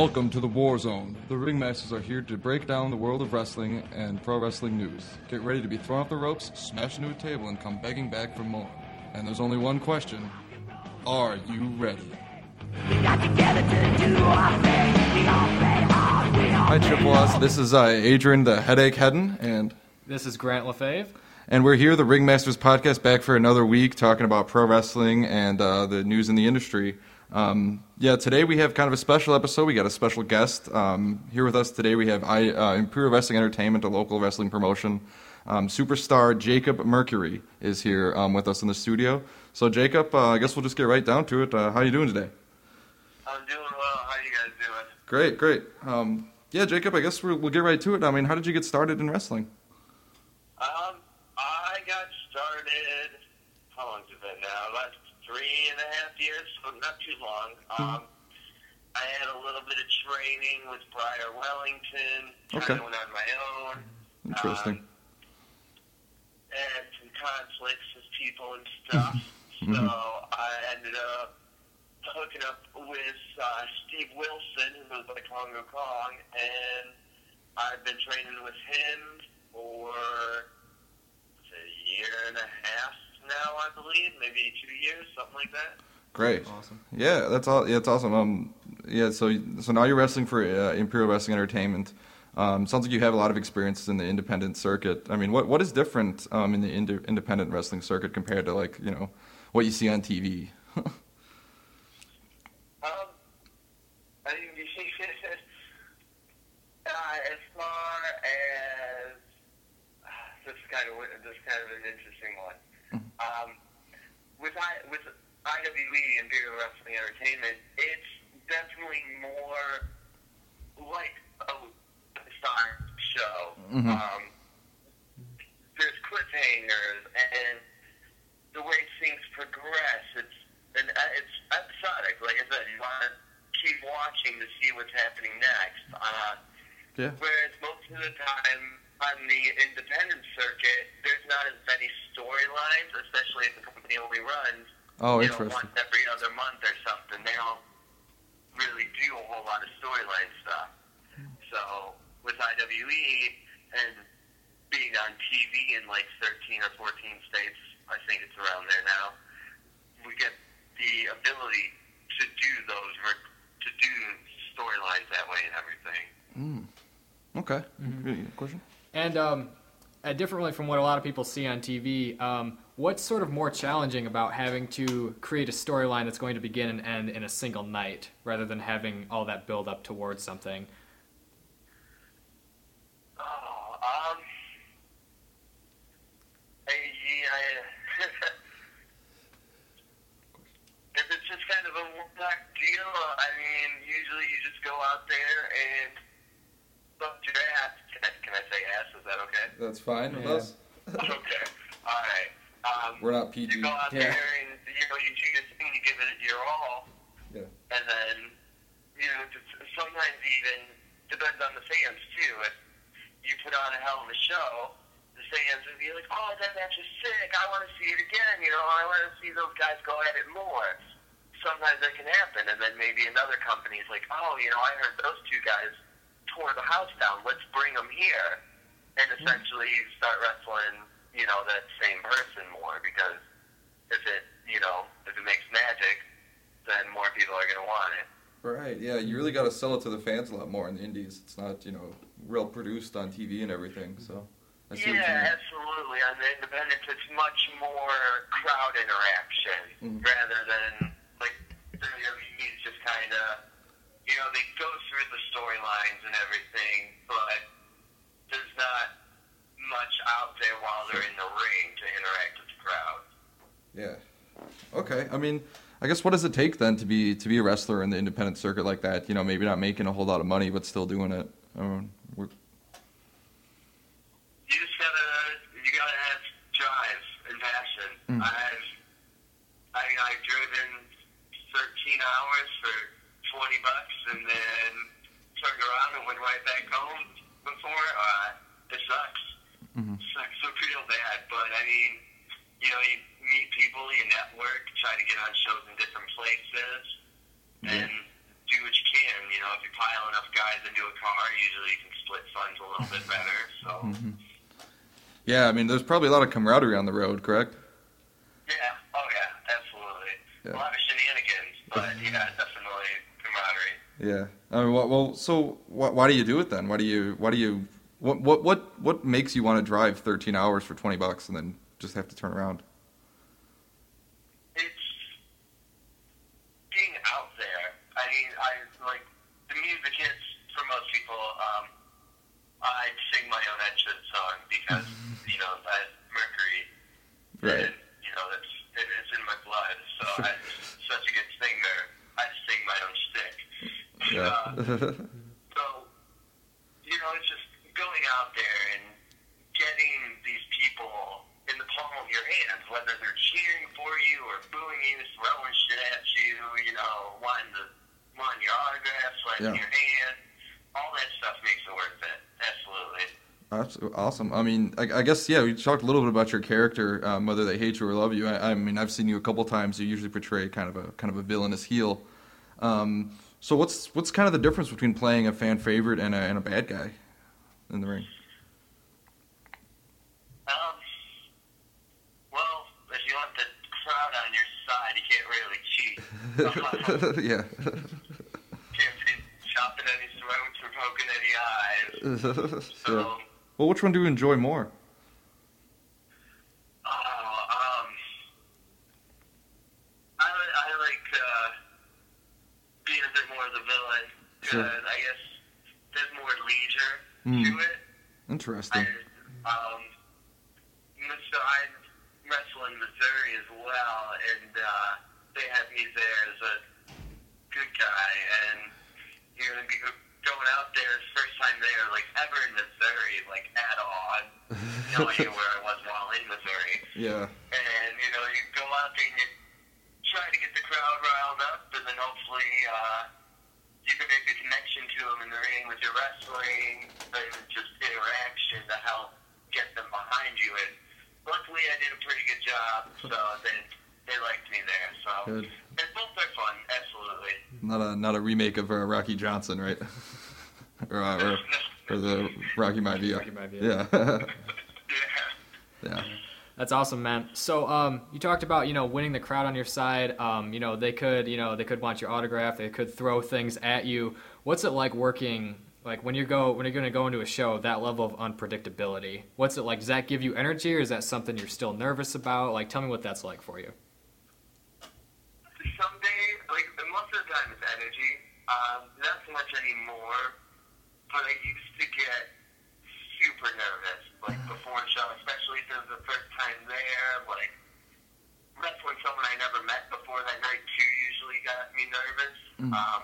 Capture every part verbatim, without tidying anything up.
Welcome to the War Zone. The ring masters are here to break down the world of wrestling and pro wrestling news. Get ready to be thrown off the ropes, smashed into a table, and come begging back for more. And there's only one question. Are you ready? Hi, Triple S. This is uh, Adrian the Headache Hedden, and this is Grant LaFave. And we're here, the Ringmasters Podcast, back for another week talking about pro wrestling and uh, the news in the industry. Um, yeah, today we have kind of a special episode. We got a special guest um, here with us today. We have I, uh, Imperial Wrestling Entertainment, a local wrestling promotion. Um, superstar Jacob Mercury is here um, with us in the studio. So, Jacob, uh, I guess we'll just get right down to it. Uh, how are you doing today? I'm doing well. How are you guys doing? Great, great. Um, yeah, Jacob, I guess we'll, we'll get right to it. I mean, how did you get started in wrestling? Um, I got started, how long has it been now? About three and a half years, so not too long. Um, I had a little bit of training with Briar Wellington. Okay. Kind of went on my own. Interesting. Um, and some conflicts with people and stuff. Mm-hmm. So I ended up hooking up with uh, Steve Wilson, who was like Congo Kong, and I've been training with him for a year and a half now, I believe, maybe two years, something like that. Great. Awesome. Yeah, that's all. Yeah, that's awesome. Um, yeah. So, so now you're wrestling for uh, Imperial Wrestling Entertainment. Um, sounds like you have a lot of experiences in the independent circuit. I mean, what what is different um, in the ind- independent wrestling circuit compared to, like, you know, what you see on T V? um, I mean, uh, as far as uh, this is kind of this is kind of an interesting one. Um, with I with I W E Imperial Wrestling Entertainment, it's definitely more like a star show. Mm-hmm. Um, there's cliffhangers, and the way things progress, it's and it's episodic. Like I said, you want to keep watching to see what's happening next. Uh, yeah. Whereas most of the time on the independent circuit, there's not as many storylines, especially if the company only runs oh, you know, once every other month or something. They don't really do a whole lot of storyline stuff. So with I W E and being on T V in like thirteen or fourteen states, I think it's around there now, we get the ability to do those, to do storylines that way and everything. Mm. Okay. Mm-hmm. Question? And um, differently from what a lot of people see on T V, um, what's sort of more challenging about having to create a storyline that's going to begin and end in a single night rather than having all that build up towards something? If it's just kind of a one-time deal, I mean, usually you just go out there and bust your ass. Can I, can I say ass? Is that okay? That's fine with yeah. us. Okay. All right. Um, We're not P G. You go out yeah. there and, you know, you do your thing, you give it your all. Yeah. And then, you know, sometimes even, depends on the fans, too. If you put on a hell of a show, fans would be like, oh, that match is sick, I want to see it again, you know, I want to see those guys go at it more. Sometimes that can happen, and then maybe another company's like, oh, you know, I heard those two guys tore the house down, let's bring them here, and essentially you start wrestling, you know, that same person more, because if it, you know, if it makes magic, then more people are going to want it. Right, yeah, you really got to sell it to the fans a lot more in the indies. It's not, you know, real produced on T V and everything, so... Yeah, absolutely. On the independents, it's much more crowd interaction mm-hmm. rather than, like, it's just kind of, you know, they go through the storylines and everything, but there's not much out there while they're in the ring to interact with the crowd. Yeah. Okay. I mean, I guess what does it take then to be to be a wrestler in the independent circuit like that? You know, maybe not making a whole lot of money, but still doing it. I mean, we're... You just gotta, you gotta have drive and passion. Mm. I've, I mean, I've driven thirteen hours for twenty bucks and then turned around and went right back home before. Uh, it sucks. Mm-hmm. It sucks so real bad, but I mean, you know, you meet people, you network, try to get on shows in different places, yeah. and do what you can, you You know, if you pile enough guys into a car, usually you can split funds a little bit better. So. Mm-hmm. Yeah, I mean, there's probably a lot of camaraderie on the road, correct? Yeah. Oh, yeah, absolutely. Yeah. A lot of shenanigans, but yeah, definitely camaraderie. Yeah. I mean, well, so why do you do it then? Why do you? Why do you? What? What? What? What makes you want to drive thirteen hours for twenty bucks and then just have to turn around? Right. And, you know, that's it, it's in my blood, so I, it's such a good singer. I just sing my own shtick. Yeah. Uh, so, you know, it's just going out there and getting these people in the palm of your hands, whether they're cheering for you or booing you, throwing shit at you, you know, wanting, the, wanting your autographs, wanting yeah. your hand. All that stuff makes it worth it. Absolutely. That's awesome. I mean, I, I guess, yeah, we talked a little bit about your character, um, whether they hate you or love you. I, I mean, I've seen you a couple times. You usually portray kind of a kind of a villainous heel. Um, so what's what's kind of the difference between playing a fan favorite and a, and a bad guy in the ring? Um, well, if you want the crowd on your side, you can't really cheat. yeah. Can't be chopping any throats or poking any eyes. So... Yeah. Well, which one do you enjoy more? Oh, um, I, I like uh, being a bit more of the villain. Sure. I guess there's more leisure mm. to it. Interesting. I, um, so I wrestle in Missouri as well, and uh, they had me there as a good guy, and you're going to be going out there the first time there, like, ever in Missouri, like, at all. I didn't know anywhere I was while in Missouri. Yeah. And, you know, you go out there and you try to get the crowd riled up, and then hopefully uh, you can make a connection to them in the ring with your wrestling, and just interaction to help get them behind you. And luckily I did a pretty good job, so they, they liked me there. So good. And both are fun, absolutely. Not a not a remake of uh, Rocky Johnson, right? or, uh, or or the Rocky Maivia. Rocky Maivia. Yeah. yeah. That's awesome, man. So um, you talked about you know winning the crowd on your side. Um, you know they could you know they could want your autograph. They could throw things at you. What's it like working like when you go when you're going to go into a show that level of unpredictability? What's it like? Does that give you energy, or is that something you're still nervous about? Like, tell me what that's like for you. Someday, like most of the time, it's energy. Um, not so much anymore, but I used to get super nervous, like before a show, especially if it was the first time there. Like wrestling someone I never met before that night too usually got me nervous. Mm. Um,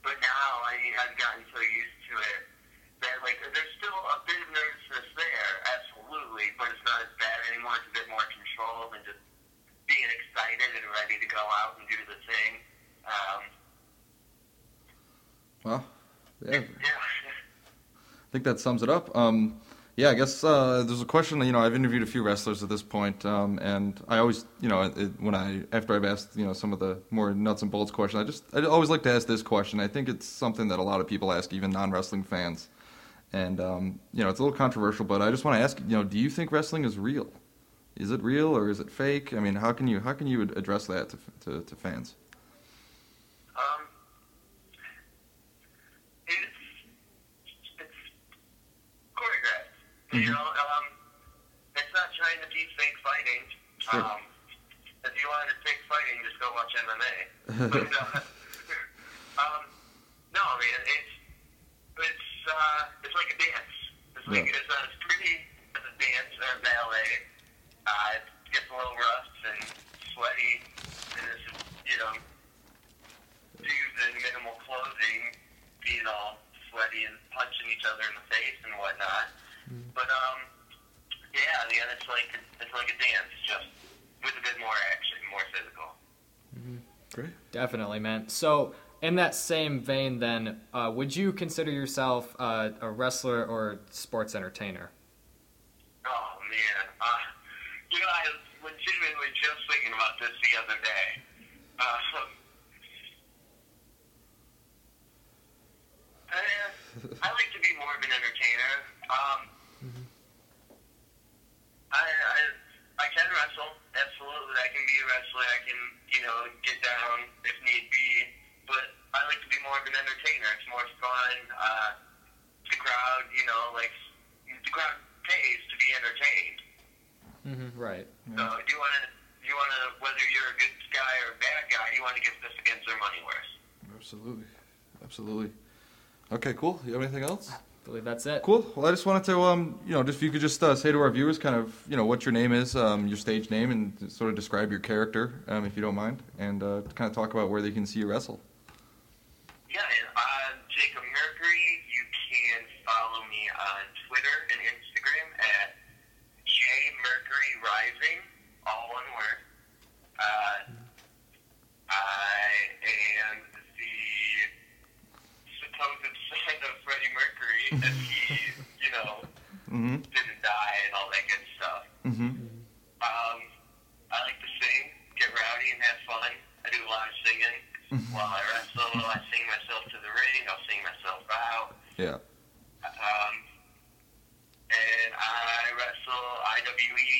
but now I, I've gotten so used to it that like there's still a bit of nervousness there, absolutely, but it's not as bad anymore. It's a bit more controlled and just being excited and ready to go out and do the thing. Um, Well, yeah. I think that sums it up. Um, yeah, I guess uh, there's a question. You know, I've interviewed a few wrestlers at this point, um, and I always, you know, it, when I after I've asked, you know, some of the more nuts and bolts questions, I just I always like to ask this question. I think it's something that a lot of people ask, even non-wrestling fans, and um, you know, it's a little controversial, but I just want to ask, you know, do you think wrestling is real? Is it real or is it fake? I mean, how can you how can you address that to to, to fans? Um. You know, um, it's not trying to be fake fighting. Sure. Um, if you want to fake fighting, just go watch M M A. But, uh, um, no, I mean, it's, it's, uh, it's like a dance. It's like, yeah. it's, uh, it's pretty as a dance or a ballet. Uh, it gets a little rough and sweaty. And it's, you know, dudes in minimal clothing being all sweaty and punching each other in the face and whatnot. But, um, yeah, I mean, it's like, it's like a dance, just with a bit more action, more physical. Mm-hmm. Great. Definitely, man. So, in that same vein, then, uh, would you consider yourself uh, a wrestler or sports entertainer? Oh, man. Uh, you know, I was legitimately just thinking about this the other day. Uh, I like to be more of an entertainer. Um, mm-hmm. I, I I can wrestle, absolutely. I can be a wrestler. I can, you know, get down if need be. But I like to be more of an entertainer. It's more fun. Uh, the crowd, you know, like, the crowd pays to be entertained. Mm-hmm, right. Yeah. So you want to, you want to, whether you're a good guy or a bad guy, you want to get this against their money worth. Absolutely. Absolutely. Okay, cool. You have anything else? I believe that's it. Cool. Well, I just wanted to, um, you know, just if you could just uh, say to our viewers kind of, you know, what your name is, um, your stage name, and sort of describe your character, um, if you don't mind, and uh, kind of talk about where they can see you wrestle. Yeah, I'm Jacob Mercury. You can follow me on Twitter and Instagram at jmercuryrising, all one word. Uh, I am supposed son of Freddie Mercury, and he, you know, mm-hmm. didn't die and all that good stuff. Mm-hmm. Um, I like to sing, get rowdy, and have fun. I do a lot of singing mm-hmm. while I wrestle. I sing myself to the ring. I'll sing myself out. Yeah. Um, and I wrestle I W E.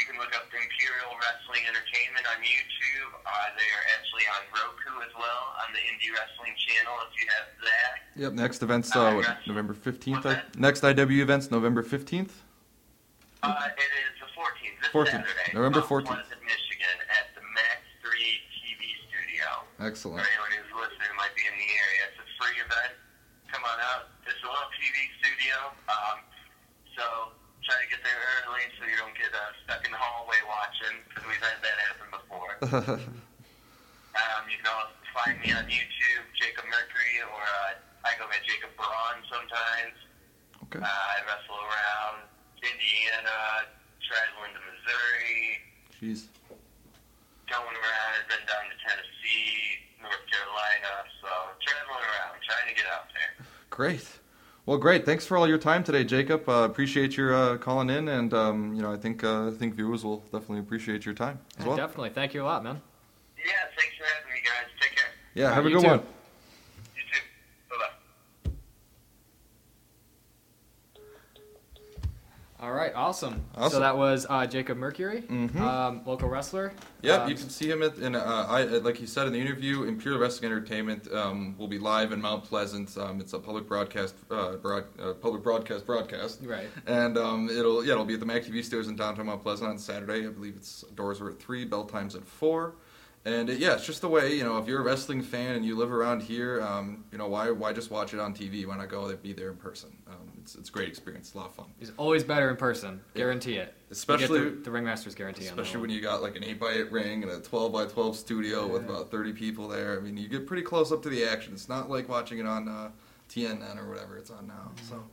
You can look up Imperial Wrestling Entertainment on YouTube. Uh, they are actually on Roku as well, on the Indie Wrestling channel if you have that. Yep, next event's uh, what, November fifteenth. I, next I W event's November fifteenth? Uh, it is the fourteenth, this fourteenth. Saturday. November fourteenth. In Michigan at the Max three T V studio. Excellent. For anyone who's listening might be in the area. It's a free event. Come on out. It's a little T V studio. Um, so... try to get there early so you don't get uh, stuck in the hallway watching, because we've had that happen before. um, you can also find me on YouTube, Jacob Mercury, or uh, I go by Jacob Braun sometimes. Okay. Uh, I wrestle around Indiana, traveling to Missouri. Jeez. Going around, I've been down to Tennessee, North Carolina, so traveling around, trying to get out there. Great. Well, great. Thanks for all your time today, Jacob. Uh, appreciate your uh, calling in, and um, you know, I think uh, I think viewers will definitely appreciate your time as yeah, well. Definitely. Thank you a lot, man. Yeah, thanks for having me, guys. Take care. Yeah, all have right, a good too. One. You too. Bye-bye. All right, awesome. awesome. So that was uh, Jacob Mercury, mm-hmm. um, local wrestler. Yep, um, you can see him at, in, uh, I, like you said in the interview, Imperial Wrestling Entertainment um, will be live in Mount Pleasant. Um, it's a public broadcast, uh, broad, uh, public broadcast, broadcast. Right. And um, it'll, yeah, it'll be at the Mac T V studios in downtown Mount Pleasant on Saturday. I believe its doors are at three, bell times at four. And it, yeah, it's just the way, you know, if you're a wrestling fan and you live around here, um, you know, why why just watch it on T V? Why not go there, be there in person? Um, it's it's a great experience. It's a lot of fun. It's always better in person. Guarantee yeah. it. Especially you get the, the ringmaster's guarantee. Especially on when you got like an eight by eight ring and a twelve by twelve studio yeah. with about thirty people there. I mean, you get pretty close up to the action. It's not like watching it on uh, T N N or whatever it's on now. Mm-hmm. So,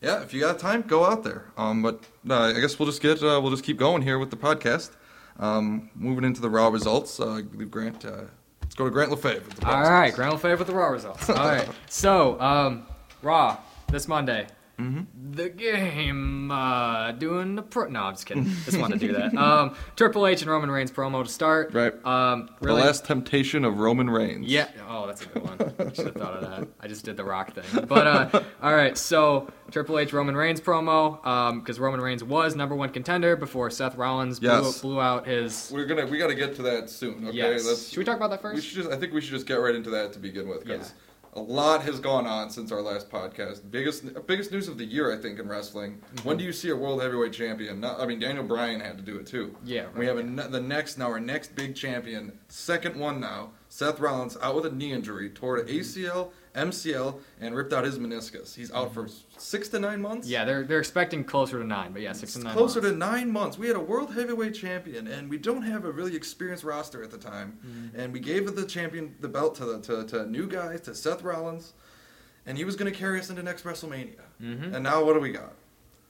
yeah, if you got time, go out there. Um, but uh, I guess we'll just get uh, we'll just keep going here with the podcast. Um, moving into the Raw results, uh, I believe Grant, uh, let's go to Grant LeFevre with the Raw results. All right, Grant LeFevre with the Raw results. All right, so, um, Raw, this Monday. Mm-hmm. The game, uh, doing the pro... No, I'm just kidding. Just wanted to do that. Um, Triple H and Roman Reigns promo to start. Right. Um, really... The last temptation of Roman Reigns. Yeah. Oh, that's a good one. I should have thought of that. I just did the Rock thing. But, uh, all right, so Triple H, Roman Reigns promo, because um, Roman Reigns was number one contender before Seth Rollins blew, yes. blew out his... We're gonna, we got to get to that soon, okay? Yes. Let's... Should we talk about that first? We should just, I think we should just get right into that to begin with, because... Yeah. A lot has gone on since our last podcast. Biggest biggest news of the year, I think, in wrestling. Mm-hmm. When do you see a world heavyweight champion? Not, I mean, Daniel Bryan had to do it, too. Yeah, right. We have a, the next, now our next big champion, second one now, Seth Rollins, out with a knee injury, tore to A C L, M C L, and ripped out his meniscus. He's out for six to nine months? Yeah, they're they're expecting closer to nine, but yeah, six it's to nine closer months. Closer to nine months. We had a world heavyweight champion, and we don't have a really experienced roster at the time. Mm-hmm. And we gave the champion the belt to, the, to, to new guys, to Seth Rollins, and he was going to carry us into next WrestleMania. Mm-hmm. And now what do we got?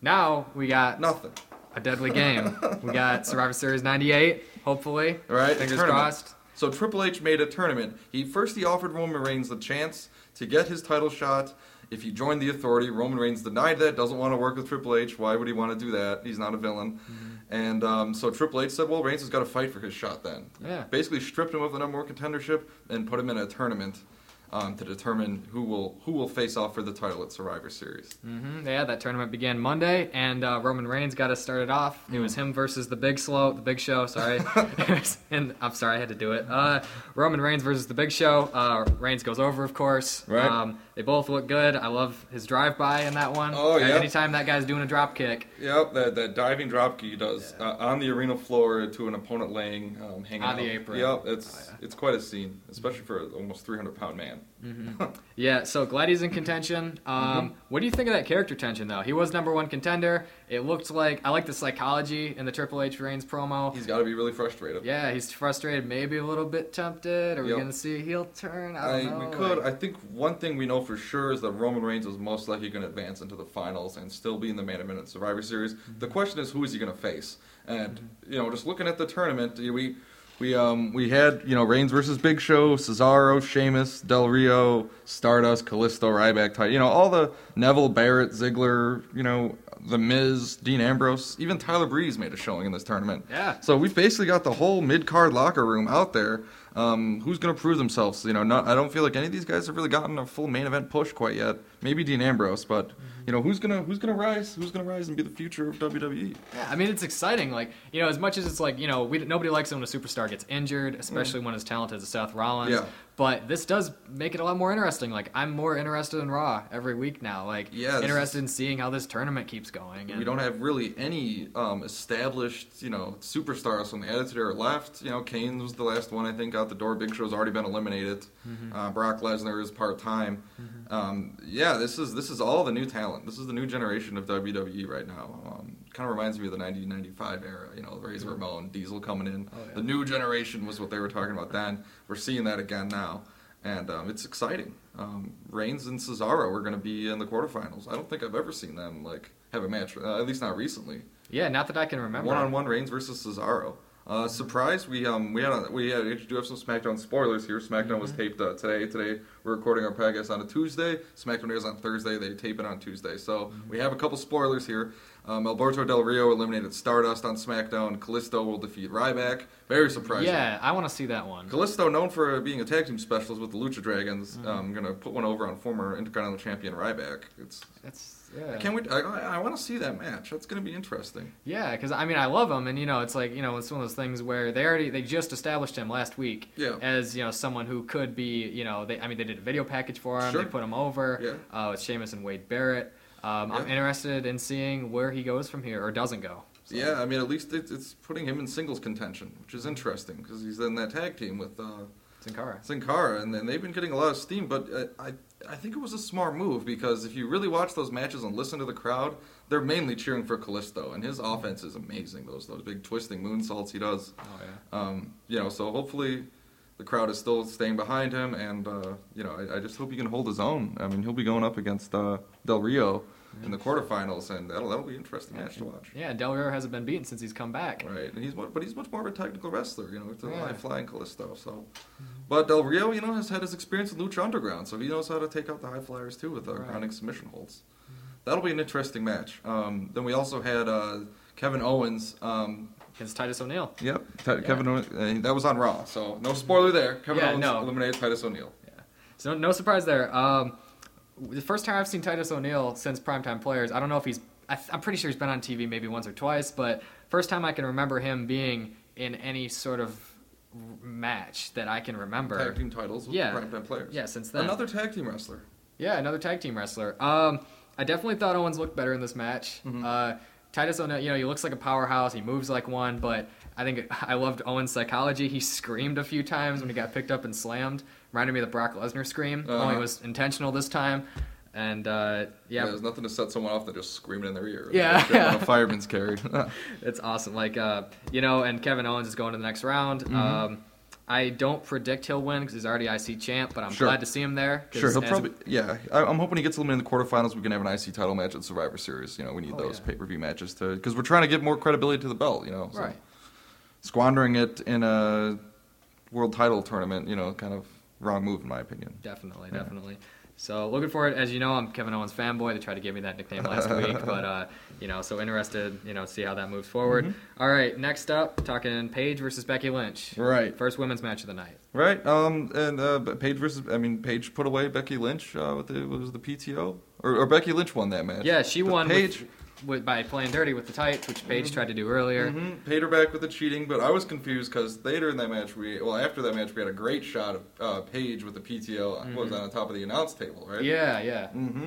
Now we got... Nothing. A deadly game. We got Survivor Series ninety-eight, hopefully. Right. Fingers crossed. So Triple H made a tournament. He First, he offered Roman Reigns the chance to get his title shot if he joined the Authority. Roman Reigns denied that, doesn't want to work with Triple H. Why would he want to do that? He's not a villain. Mm-hmm. And um, so Triple H said, well, Reigns has got to fight for his shot then. Yeah. Basically stripped him of the number one contendership and put him in a tournament. um, to determine who will who will face off for the title at Survivor Series. Mm-hmm. Yeah, that tournament began Monday, and uh, Roman Reigns got us started off. Mm-hmm. It was him versus the Big Slow, the Big Show. Sorry, and I'm sorry I had to do it. Uh, Roman Reigns versus the Big Show. Uh, Reigns goes over, of course. Right. Um, they both look good. I love his drive-by in that one. Oh yeah. Anytime that guy's doing a drop kick. Yep, that that diving drop kick he does yeah. uh, on the arena floor to an opponent laying um, hanging on out. The apron. Yep, it's oh, yeah. it's quite a scene, especially for an almost three hundred pound man. Mm-hmm. Yeah, so glad he's in contention. Um, mm-hmm. What do you think of that character tension, though? He was number one contender. It looked like, I like the psychology in the Triple H Reigns promo. He's got to be really frustrated. Yeah, he's frustrated, maybe a little bit tempted. Are yep. we going to see a heel turn? I don't I, know. We could. Like, I think one thing we know for sure is that Roman Reigns is most likely going to advance into the finals and still be in the main event at Survivor Series. Mm-hmm. The question is, who is he going to face? And, mm-hmm. you know, just looking at the tournament, we... We um we had, you know, Reigns versus Big Show, Cesaro, Sheamus, Del Rio, Stardust, Kalisto, Ryback, Titus, you know, all the Neville, Barrett, Ziggler, you know, The Miz, Dean Ambrose, even Tyler Breeze made a showing in this tournament. Yeah. So we've basically got the whole mid-card locker room out there. Um, who's going to prove themselves? You know, not, I don't feel like any of these guys have really gotten a full main event push quite yet. Maybe Dean Ambrose, but you know, who's gonna who's gonna rise? Who's gonna rise and be the future of W W E? Yeah, I mean, it's exciting. Like, you know, as much as it's like, you know, we nobody likes it when a superstar gets injured, especially mm. when as talented as Seth Rollins. Yeah. But this does make it a lot more interesting. Like, I'm more interested in Raw every week now. Like, yes. interested in seeing how this tournament keeps going. And we don't have really any um, established, you know, superstars from the Attitude Era left. You know, Kane was the last one, I think, out the door. Big Show's already been eliminated. Mm-hmm. Uh, Brock Lesnar is part-time. Mm-hmm. Um, yeah, this is this is all the new talent. This is the new generation of W W E right now. Um, kind of reminds me of the ninety ninety-five era. You know, Razor Ramon, Diesel coming in. Oh, yeah. The new generation was what they were talking about then. We're seeing that again now. And um, it's exciting. Um, Reigns and Cesaro are going to be in the quarterfinals. I don't think I've ever seen them like have a match, uh, at least not recently. Yeah, not that I can remember. One on one, Reigns versus Cesaro. Uh, surprise! We um we had a, we, had, we do have some SmackDown spoilers here. SmackDown mm-hmm. was taped uh, today. Today we're recording our podcast on a Tuesday. SmackDown airs on Thursday. They tape it on Tuesday. So mm-hmm. we have a couple spoilers here. Um, Alberto Del Rio eliminated Stardust on SmackDown. Kalisto will defeat Ryback. Very surprising. Yeah, I want to see that one. Kalisto, known for being a tag team specialist with the Lucha Dragons, mm-hmm. um, going to put one over on former Intercontinental Champion Ryback. It's that's. Yeah. I can't wait. I, I want to see that match. That's going to be interesting. Yeah, because, I mean, I love him, and, you know, it's like, you know, it's one of those things where they already, they just established him last week yeah. as, you know, someone who could be, you know, they, I mean, they did a video package for him. Sure. They put him over yeah. uh, with Sheamus and Wade Barrett. Um, yeah. I'm interested in seeing where he goes from here, or doesn't go. So. Yeah, I mean, at least it's, it's putting him in singles contention, which is interesting, because he's in that tag team with... Uh, Sin Cara. Sin Cara, and then they've been getting a lot of steam, but I, I I think it was a smart move, because if you really watch those matches and listen to the crowd, they're mainly cheering for Kalisto, and his offense is amazing. Those those big twisting moonsaults he does. Oh yeah. Um, you know, so hopefully the crowd is still staying behind him, and uh, you know, I, I just hope he can hold his own. I mean, he'll be going up against uh, Del Rio. In the quarterfinals, and that'll that'll be an interesting yeah. match to watch. Yeah, Del Rio hasn't been beaten since he's come back. Right, and he's but he's much more of a technical wrestler, you know. It's a yeah. high-flying Kalisto. So, but Del Rio, you know, has had his experience in Lucha Underground, so he knows how to take out the high flyers too with the right. chronic submission holds. That'll be an interesting match. Um, then we also had uh, Kevin Owens. Um, Against Titus O'Neil. Yep, T- yeah. Kevin Owens. Uh, that was on Raw, so no spoiler there. Kevin yeah, Owens no. eliminated Titus O'Neil. Yeah, so no surprise there. Um, The first time I've seen Titus O'Neil since Primetime Players, I don't know if he's... I th- I'm pretty sure he's been on T V maybe once or twice, but first time I can remember him being in any sort of match that I can remember. Tag team titles with yeah. Primetime Players. Yeah, since then. Another tag team wrestler. Yeah, another tag team wrestler. Um, I definitely thought Owens looked better in this match. Mm-hmm. Uh, Titus O'Neil, you know, he looks like a powerhouse, he moves like one, but I think I loved Owens' psychology. He screamed a few times when he got picked up and slammed. Reminded me of the Brock Lesnar scream. Uh-huh. Only it was intentional this time. And, uh, yeah. yeah. There's nothing to set someone off than just screaming in their ear. Yeah. yeah. A fireman's carry. It's awesome. Like, uh, you know, and Kevin Owens is going to the next round. Mm-hmm. Um, I don't predict he'll win because he's already I C champ, but I'm sure. glad to see him there. Sure, he'll probably, a, yeah. I'm hoping he gets eliminated in the quarterfinals. We can have an I C title match at Survivor Series. You know, we need oh, those yeah. pay-per-view matches to, because we're trying to get more credibility to the belt, you know. So. Right. Squandering it in a world title tournament, you know, kind of wrong move in my opinion. Definitely, yeah. definitely. So looking for it. As you know, I'm Kevin Owens fanboy. They tried to give me that nickname last week, but uh, you know, so interested. You know, see how that moves forward. Mm-hmm. All right, next up, talking Paige versus Becky Lynch. Right, first women's match of the night. Right, um, and uh, Paige versus I mean Paige put away Becky Lynch uh, with the was the P T O or, or Becky Lynch won that match. Yeah, she but won. Paige. With... With, by playing dirty with the tights, which Paige mm-hmm. tried to do earlier. Mm-hmm. Paid her back with the cheating, but I was confused because later in that match, we well, after that match, we had a great shot of uh, Paige with the P T O mm-hmm. what was that, on top of the announce table, right? Yeah, yeah. Mm-hmm.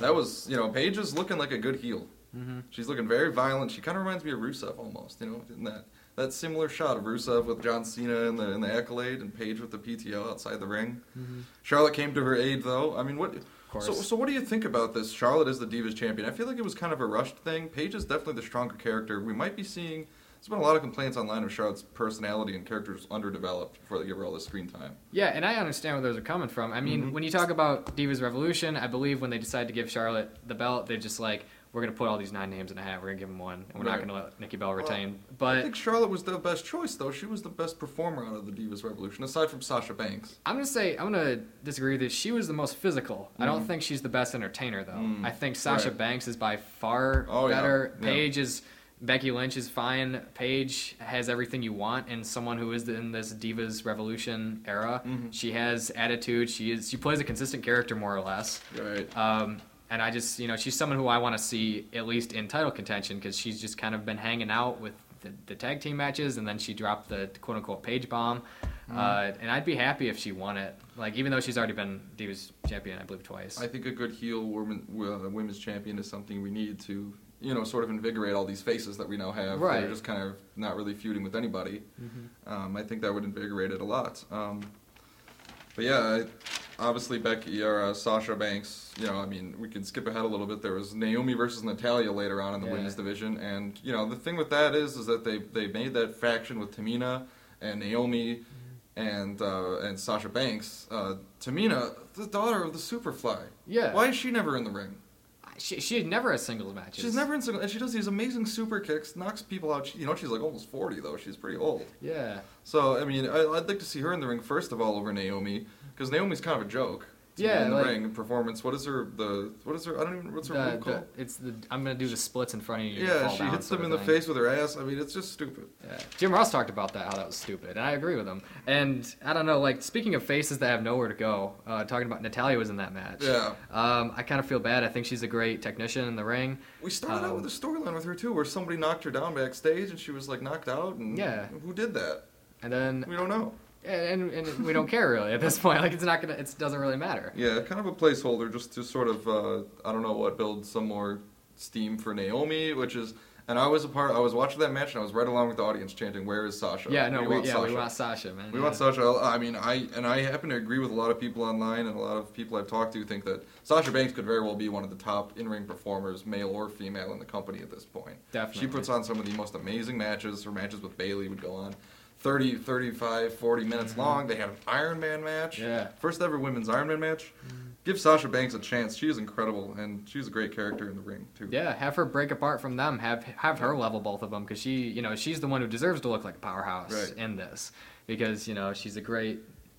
That was, you know, Paige is looking like a good heel. Mm-hmm. She's looking very violent. She kind of reminds me of Rusev almost, you know, in that, that similar shot of Rusev with John Cena in the, in the accolade and Paige with the P T O outside the ring. Mm-hmm. Charlotte came to her aid, though. I mean, what... So, so what do you think about this? Charlotte is the Divas champion. I feel like it was kind of a rushed thing. Paige is definitely the stronger character. We might be seeing... There's been a lot of complaints online of Charlotte's personality and characters underdeveloped before they give her all this screen time. Yeah, and I understand where those are coming from. I mean, mm-hmm. when you talk about Divas Revolution, I believe when they decide to give Charlotte the belt, they're just like... We're going to put all these nine names in a hat. We're going to give them one. And we're right. not going to let Nikki Bella retain. Well, but I think Charlotte was the best choice, though. She was the best performer out of the Divas Revolution, aside from Sasha Banks. I'm going to say, I'm going to disagree with this. She was the most physical. Mm. I don't think she's the best entertainer, though. Mm. I think Sasha right. Banks is by far oh, better. Yeah. Paige yeah. is... Becky Lynch is fine. Paige has everything you want, and someone who is in this Divas Revolution era. Mm-hmm. She has attitude. She is. She plays a consistent character, more or less. Right. Um... And I just, you know, she's someone who I want to see at least in title contention because she's just kind of been hanging out with the, the tag team matches, and then she dropped the quote-unquote Paige bomb. Mm-hmm. Uh, and I'd be happy if she won it, like even though she's already been Divas champion, I believe, twice. I think a good heel woman, uh, women's champion is something we need to, you know, sort of invigorate all these faces that we now have. Right. They're just kind of not really feuding with anybody. Mm-hmm. Um, I think that would invigorate it a lot. Um, but yeah... I, Obviously, Becky or uh, Sasha Banks, you know, I mean, we can skip ahead a little bit. There was Naomi versus Natalya later on in the yeah. women's division. And, you know, the thing with that is is that they they made that faction with Tamina and Naomi and uh, and Sasha Banks. Uh, Tamina, the daughter of the Superfly. Yeah. Why is she never in the ring? She she never has singles matches. She's never in singles. And she does these amazing super kicks, knocks people out. She, you know, she's like almost forty, though. She's pretty old. Yeah. So, I mean, I, I'd like to see her in the ring, first of all, over Naomi. Because Naomi's kind of a joke. Yeah. In the like, ring, performance. What is her, the, what is her, I don't even, what's her the, move the, called? It's the, I'm going to do the splits in front of you. Yeah, she hits them in the face with her ass. I mean, it's just stupid. Yeah. Jim Ross talked about that, how that was stupid. And I agree with him. And I don't know, like, speaking of faces that have nowhere to go, uh, talking about Natalya was in that match. Yeah. Um, I kind of feel bad. I think she's a great technician in the ring. We started um, out with a storyline with her, too, where somebody knocked her down backstage and she was, like, knocked out. And yeah. Who did that? And then. We don't know. And, and we don't care really at this point. Like it's not gonna, it doesn't really matter. Yeah, kind of a placeholder just to sort of, uh, I don't know what, build some more steam for Naomi, which is. And I was a part. I was watching that match and I was right along with the audience chanting, "Where is Sasha?" Yeah, no, we, we want yeah, Sasha. we want Sasha, man. We yeah. want Sasha. I mean, I and I happen to agree with a lot of people online and a lot of people I've talked to think that Sasha Banks could very well be one of the top in-ring performers, male or female, in the company at this point. Definitely, she puts on some of the most amazing matches. Her matches with Bayley would go on. thirty, thirty-five, forty minutes mm-hmm. long. They had an Iron Man match. Yeah. First ever women's Iron Man match. Mm-hmm. Give Sasha Banks a chance. She is incredible, and she's a great character in the ring, too. Yeah, have her break apart from them. Have have her level both of them, because she, you know, she's the one who deserves to look like a powerhouse right. in this. Because, you know, she's a great...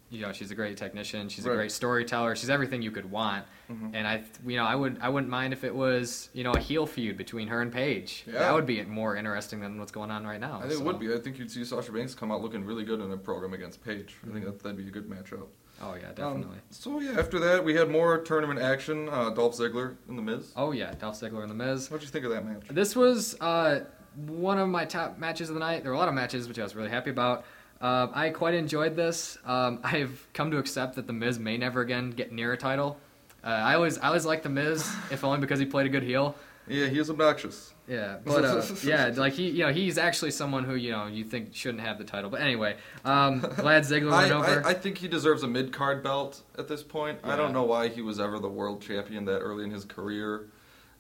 You know, she's a great technician. She's right. a great storyteller. She's everything you could want. Mm-hmm. And I, you know, I would, I wouldn't mind if it was, you know, a heel feud between her and Paige. Yeah. That would be more interesting than what's going on right now. I think so. It would be. I think you'd see Sasha Banks come out looking really good in a program against Paige. Mm-hmm. I think that, that'd be a good matchup. Oh yeah, definitely. Um, so yeah, after that we had more tournament action. Uh, Dolph Ziggler and The Miz. Oh yeah, Dolph Ziggler and The Miz. What'd you think of that match? This was uh, one of my top matches of the night. There were a lot of matches which I was really happy about. Uh, I quite enjoyed this. Um, I've come to accept that The Miz may never again get near a title. Uh, I always I always liked The Miz, if only because he played a good heel. Yeah, he was obnoxious. Yeah, but uh, yeah, like he, you know, he's actually someone who you know you think shouldn't have the title. But anyway, um, glad Ziggler went I, over. I, I think he deserves a mid-card belt at this point. Yeah. I don't know why he was ever the world champion that early in his career.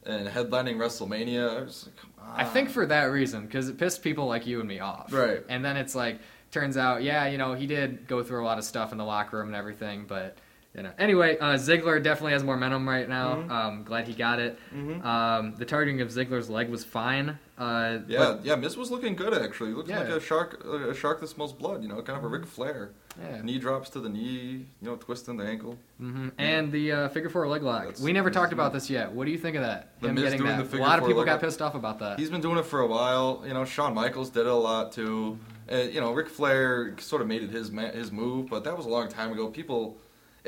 And headlining WrestleMania, I was like, come on. I think for that reason, because it pissed people like you and me off. Right. And then it's like. Turns out, yeah, you know, he did go through a lot of stuff in the locker room and everything, but You know. Anyway, uh, Ziggler definitely has more momentum right now. Mm-hmm. Um, glad he got it. Mm-hmm. Um, the targeting of Ziggler's leg was fine. Uh, yeah, but, yeah, Miz was looking good actually. He looked yeah. like a shark, a shark that smells blood. You know, kind of a Ric Flair. Yeah. Knee drops to the knee. You know, twisting the ankle. Mm-hmm. Yeah. And the uh, figure four leg lock. That's, we never talked about this yet. What do you think of that? Him Miz getting that. A lot of people got pissed off about that. He's been doing it for a while. You know, Shawn Michaels did it a lot too. Uh, you know, Ric Flair sort of made it his ma- his move, but that was a long time ago. People.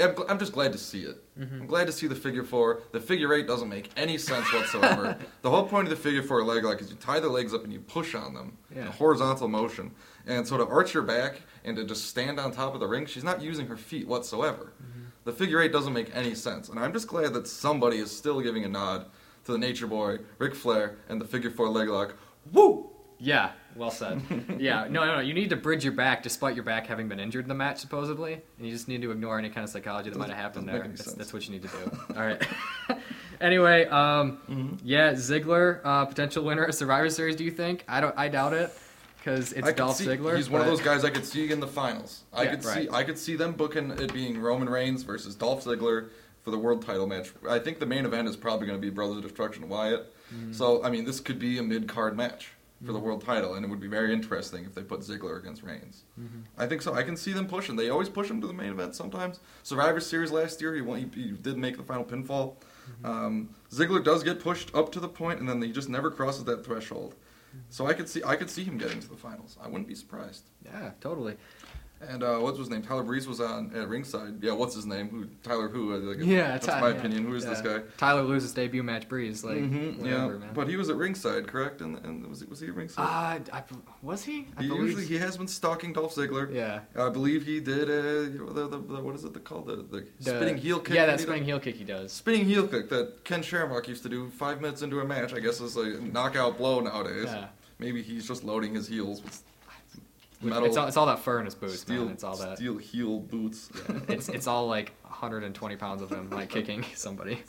I'm just glad to see it. Mm-hmm. I'm glad to see the figure four. The figure eight doesn't make any sense whatsoever. The whole point of the figure four leg lock is you tie the legs up and you push on them yeah. in a horizontal motion. And so to arch your back and to just stand on top of the ring, she's not using her feet whatsoever. Mm-hmm. The figure eight doesn't make any sense. And I'm just glad that somebody is still giving a nod to the Nature Boy, Ric Flair, and the figure four leg lock. Woo! Yeah, well said. Yeah, no, no, no. You need to bridge your back despite your back having been injured in the match, supposedly. And you just need to ignore any kind of psychology that doesn't, might have happened there. That's, that's what you need to do. All right. Anyway, um, mm-hmm. yeah, Ziggler, uh, potential winner of Survivor Series, do you think? I don't. I doubt it because it's Dolph see, Ziggler. He's but... one of those guys I could see in the finals. I yeah, could right. see. I could see them booking it being Roman Reigns versus Dolph Ziggler for the world title match. I think the main event is probably going to be Brothers of Destruction Wyatt. Mm-hmm. So, I mean, this could be a mid-card match for the world title, and it would be very interesting if they put Ziggler against Reigns. Mm-hmm. I think so. I can see them pushing. They always push him to the main event sometimes. Survivor Series last year, he, won, he, he did make the final pinfall. Mm-hmm. Um, Ziggler does get pushed up to the point, and then he just never crosses that threshold. Mm-hmm. So I could see I could see him getting to the finals. I wouldn't be surprised. Yeah, totally. And uh, what's his name? Tyler Breeze was on at ringside. Yeah, what's his name? Who Tyler? Who? I think yeah, that's Ty- my yeah. opinion. Who is yeah. this guy? Tyler loses debut match. Breeze, like mm-hmm, whatever, yeah. man. But he was at ringside, correct? And, and was, was he at ringside? Uh, I, was he? I he believe... Usually he has been stalking Dolph Ziggler. Yeah, I believe he did. Uh, you know, the, the, the, what is it called? The, the, the spinning heel kick. Yeah, that spinning heel kick he does. Spinning heel kick that Ken Shamrock used to do five minutes into a match. I guess is a knockout blow nowadays. Yeah. Maybe he's just loading his heels with metal, it's, all, it's all that fur in his boots, steel, man. It's all that steel heel boots. Yeah, it's it's all like one hundred twenty pounds of him, like kicking somebody.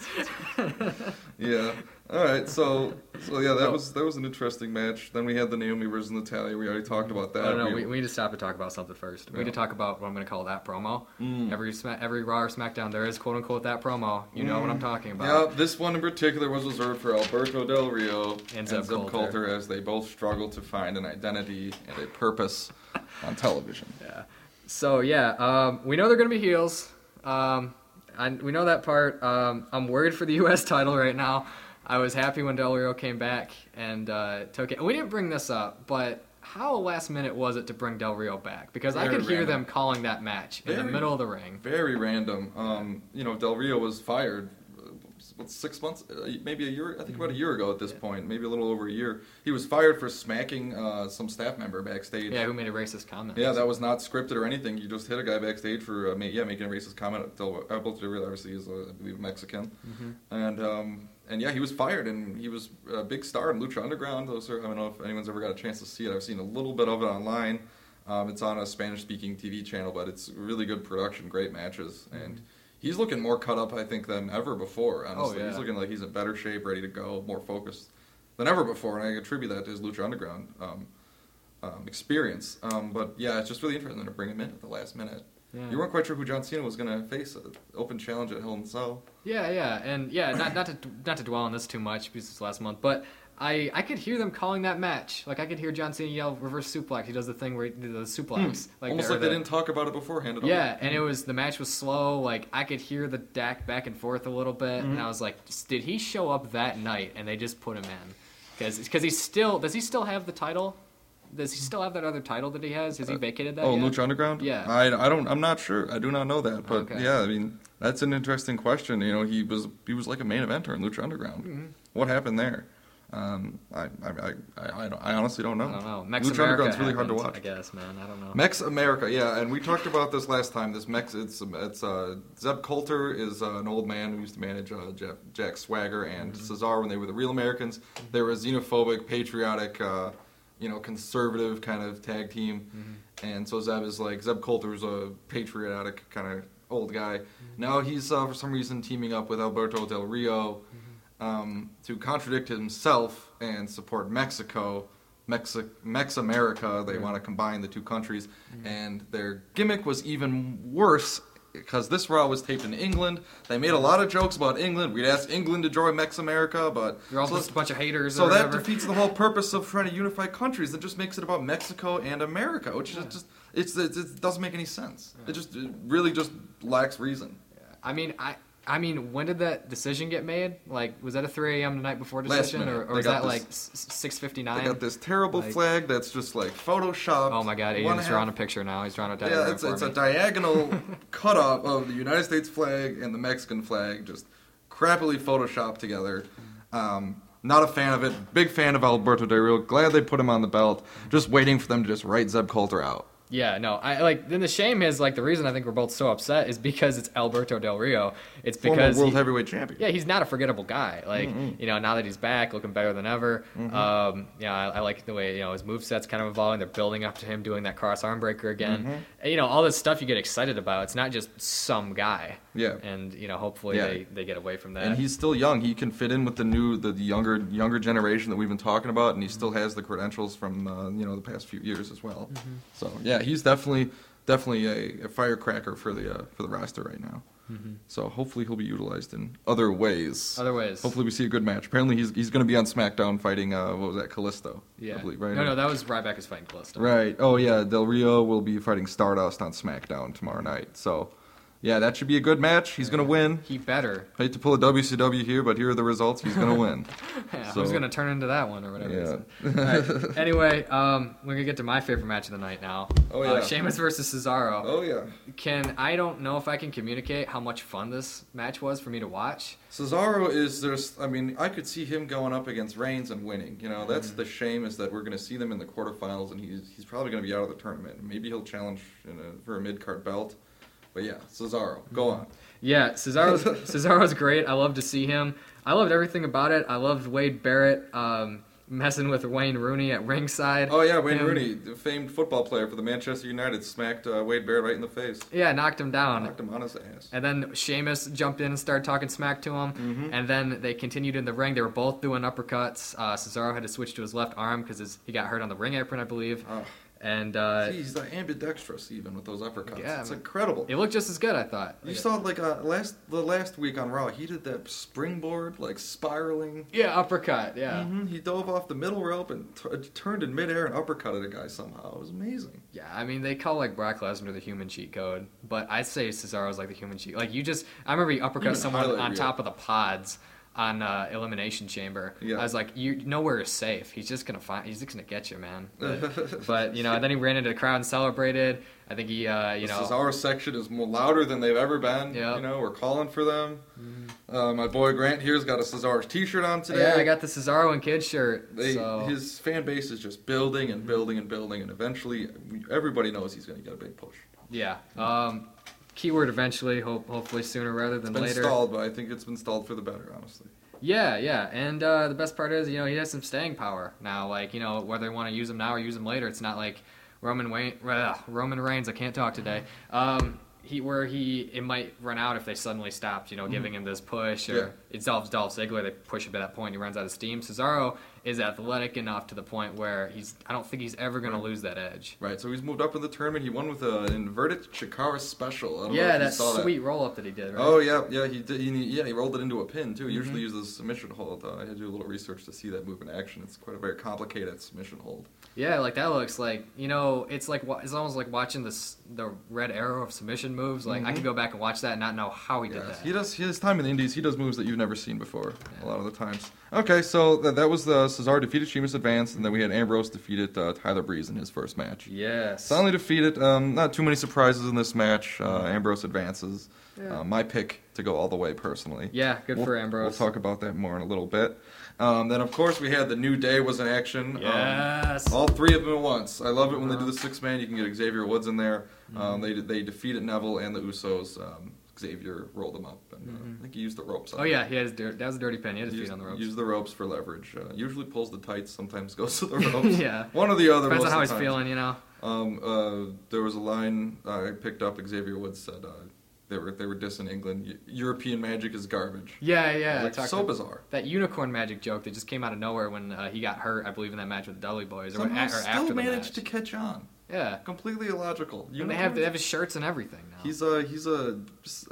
Yeah. All right. So so yeah, that no. was that was an interesting match. Then we had the Naomi versus Natalia. We already talked about that. No, no, we, we, we need to stop and talk about something first. We yeah. need to talk about what I'm going to call that promo. Mm. Every every Raw or SmackDown, there is quote unquote that promo. You mm. know what I'm talking about. Yeah. This one in particular was reserved for Alberto Del Rio and, and Zeb, Zeb Coulter. Coulter, as they both struggle to find an identity and a purpose on television. Yeah. So yeah, um, we know they're going to be heels. Um, I, we know that part. Um, I'm worried for the U S title right now. I was happy when Del Rio came back and uh, took it. And we didn't bring this up, but how last minute was it to bring Del Rio back? Because very I could random. hear them calling that match very, in the middle of the ring. Very random. Um, you know, Del Rio was fired what, six months, maybe a year. I think mm-hmm. about a year ago at this yeah. point, maybe a little over a year. He was fired for smacking uh, some staff member backstage. Yeah, who made a racist comment. Yeah, that was not scripted or anything. You just hit a guy backstage for uh, ma- yeah making a racist comment. Del Rio obviously is, uh, I believe, Mexican, mm-hmm. and. Um, And yeah, he was fired, and he was a big star in Lucha Underground. Those are, I don't know if anyone's ever got a chance to see it. I've seen a little bit of it online. Um, it's on a Spanish-speaking T V channel, but it's really good production, great matches. And he's looking more cut up, I think, than ever before, honestly. Oh, yeah. He's looking like he's in better shape, ready to go, more focused than ever before. And I attribute that to his Lucha Underground um, um, experience. Um, but yeah, it's just really interesting to bring him in at the last minute. Yeah. You weren't quite sure who John Cena was going to face an open challenge at Hell in a Cell. Yeah, yeah, and yeah, not not to not to dwell on this too much because it's last month, but I, I could hear them calling that match. Like I could hear John Cena yell "reverse suplex." He does the thing where he does the suplex. Hmm. Like, almost like the, they didn't talk about it beforehand at all. Yeah, and it was the match was slow. Like I could hear the D A C back and forth a little bit, mm-hmm. and I was like, did he show up that night? And they just put him in because because he's still does he still have the title? Does he still have that other title that he has? Has he vacated that? Uh, oh, yet? Lucha Underground? Yeah. I, I don't. I'm not sure. I do not know that. But okay. yeah, I mean, that's an interesting question. You know, he was he was like a main eventer in Lucha Underground. Mm-hmm. What happened there? Um, I I I I, don't, I honestly don't know. I don't know. Mex Lucha America Underground's really happened, hard to watch. I guess, man. I don't know. Mex America, yeah. And we talked about this last time. This Mex, it's it's uh, Zeb Coulter is uh, an old man who used to manage uh, Jeff, Jack Swagger and mm-hmm. Cesaro when they were the Real Americans. Mm-hmm. They were a xenophobic, patriotic. Uh, you know, conservative kind of tag team. Mm-hmm. And so Zeb is like, Zeb Coulter's a patriotic kind of old guy. Mm-hmm. Now he's, uh, for some reason, teaming up with Alberto Del Rio mm-hmm. um, to contradict himself and support Mexico, Mexi- Mex America. They mm-hmm. want to combine the two countries. Mm-hmm. And their gimmick was even worse because this Raw was taped in England. They made a lot of jokes about England. We'd ask England to join Mex America, but... You're all so just a bunch of haters So or that whatever. defeats the whole purpose of trying to unify countries. It just makes it about Mexico and America, which yeah. is just... It's, it's It doesn't make any sense. Yeah. It just it really just lacks reason. Yeah. I mean, I... I mean, when did that decision get made? Like, was that a three a.m. the night before decision? Or, or was that, this, like, six fifty-nine? They got this terrible like, flag that's just, like, photoshopped. Oh, my God. Ian's drawing a picture now. He's drawing a diagram Yeah, it's, it's a diagonal cut-up of the United States flag and the Mexican flag just crappily photoshopped together. Um, not a fan of it. Big fan of Alberto Del Rio. Glad they put him on the belt. Just waiting for them to just write Zeb Coulter out. Yeah, no, I like. Then the shame is like the reason I think we're both so upset is because it's Alberto Del Rio. It's because former world he, heavyweight champion. Yeah, he's not a forgettable guy. Like mm-hmm. you know, now that he's back, looking better than ever. Mm-hmm. Um, yeah, I, I like the way you know his moveset's kind of evolving. They're building up to him doing that cross arm breaker again. Mm-hmm. And, you know, all this stuff you get excited about. It's not just some guy. Yeah, and you know, hopefully yeah. they, they get away from that. And he's still young. He can fit in with the new, the younger younger generation that we've been talking about. And he still has the credentials from uh, you know the past few years as well. Mm-hmm. So yeah. He's definitely definitely a, a firecracker for the uh, for the roster right now. Mm-hmm. So hopefully he'll be utilized in other ways. Other ways. Hopefully we see a good match. Apparently he's he's going to be on SmackDown fighting uh, what was that Kalisto? Yeah. I believe, right? No, no, that was Ryback is fighting Kalisto. Right. Oh yeah, Del Rio will be fighting Stardust on SmackDown tomorrow night. So yeah, that should be a good match. He's yeah. going to win. He better. I hate to pull a W C W here, but here are the results. He's going to win. yeah, so. Who's going to turn into that one or whatever? Yeah. Right. Anyway, um, we're going to get to my favorite match of the night now. Oh, yeah. Uh, Sheamus versus Cesaro. Oh, yeah. Can I don't know if I can communicate how much fun this match was for me to watch. Cesaro is just, I mean, I could see him going up against Reigns and winning. You know, that's mm. the shame is that we're going to see them in the quarterfinals, and he's, he's probably going to be out of the tournament. Maybe he'll challenge in a, for a mid-card belt. But yeah, Cesaro. Go on. Yeah, Cesaro's, Cesaro's great. I love to see him. I loved everything about it. I loved Wade Barrett um, messing with Wayne Rooney at ringside. Oh, yeah, Wayne him. Rooney, the famed football player for the Manchester United, smacked uh, Wade Barrett right in the face. Yeah, knocked him down. Knocked him on his ass. And then Sheamus jumped in and started talking smack to him. Mm-hmm. And then they continued in the ring. They were both doing uppercuts. Uh, Cesaro had to switch to his left arm because he got hurt on the ring apron, I believe. Oh. And uh, he's like ambidextrous even with those uppercuts. Yeah, it's incredible. It looked just as good, I thought. You saw like uh, last the last week on Raw, he did that springboard like spiraling. Yeah, uppercut. Yeah. Mm-hmm. He dove off the middle rope and t- turned in midair and uppercutted a guy somehow. It was amazing. Yeah, I mean they call like Brock Lesnar the human cheat code, but I say Cesaro's like the human cheat. Like you just, I remember you uppercut someone on top of the pods. On uh, Elimination Chamber, yeah. I was like, "You nowhere is safe. He's just gonna find. He's just gonna get you, man." But, but you know, and then he ran into the crowd and celebrated. I think he, uh, you this know, Cesaro section is more louder than they've ever been. Yep. You know, we're calling for them. Mm-hmm. Uh, my boy Grant here's got a Cesaro's T-shirt on today. Yeah, I got the Cesaro and Kid shirt. They, so. His fan base is just building and building and building, and eventually, everybody knows he's gonna get a big push. Yeah. Um, Keyword eventually, hope, hopefully sooner rather than later. It's been stalled, but I think it's been stalled for the better, honestly. Yeah, yeah, and uh, the best part is, you know, he has some staying power now. Like, you know, whether they want to use him now or use him later, it's not like Roman Wayne, uh, Roman Reigns. I can't talk today. Um, he where he it might run out if they suddenly stopped, you know, giving mm-hmm. him this push. Or yeah. It's Dolph Ziggler. They push him at that point. He runs out of steam. Cesaro is athletic enough to the point where he's. I don't think he's ever going right. to lose that edge. Right, so he's moved up in the tournament. He won with a, an inverted Chikara special. I don't yeah, know that sweet that. roll-up that he did, right? Oh, yeah, yeah, he did. He, yeah, he rolled it into a pin, too. He mm-hmm. usually uses a submission hold. Uh, I had to do a little research to see that move in action. It's quite a very complicated submission hold. Yeah, like that looks like, you know, it's like it's almost like watching this, the red arrow of submission moves. Like, mm-hmm. I could go back and watch that and not know how he yes. did that. He does, his time in the Indies, he does moves that you've never seen before yeah. a lot of the times. Okay, so th- that was the Cesaro defeated Sheamus advanced, and then we had Ambrose defeated uh, Tyler Breeze in his first match. Yes. Finally defeated. Um, not too many surprises in this match. Uh, Ambrose advances. Yeah. Uh, my pick to go all the way personally. Yeah, good we'll, for Ambrose. We'll talk about that more in a little bit. Um, then, of course, we had the New Day was in action. Yes. Um, all three of them at once. I love it when they do the six-man. You can get Xavier Woods in there. Mm-hmm. Um, they they defeated Neville and the Usos. Um, Xavier rolled him up, and uh, mm-hmm. I think he used the ropes. Oh, yeah, he had his dirt, that was a dirty pen. He had his he feet used, on the ropes. Used the ropes for leverage. Uh, usually pulls the tights, sometimes goes to the ropes. yeah. One or the other. Depends on how he's feeling, you know. Um, uh, there was a line I picked up. Xavier Woods said, uh, They were they were dissing England. European magic is garbage. Yeah, yeah. Like, so bizarre. That unicorn magic joke that just came out of nowhere when uh, he got hurt, I believe, in that match with the Dudley Boys. Or, when, or still after the match. Managed to catch on. Yeah. Completely illogical. You and they have, they have his shirts and everything now. He's a, he's a,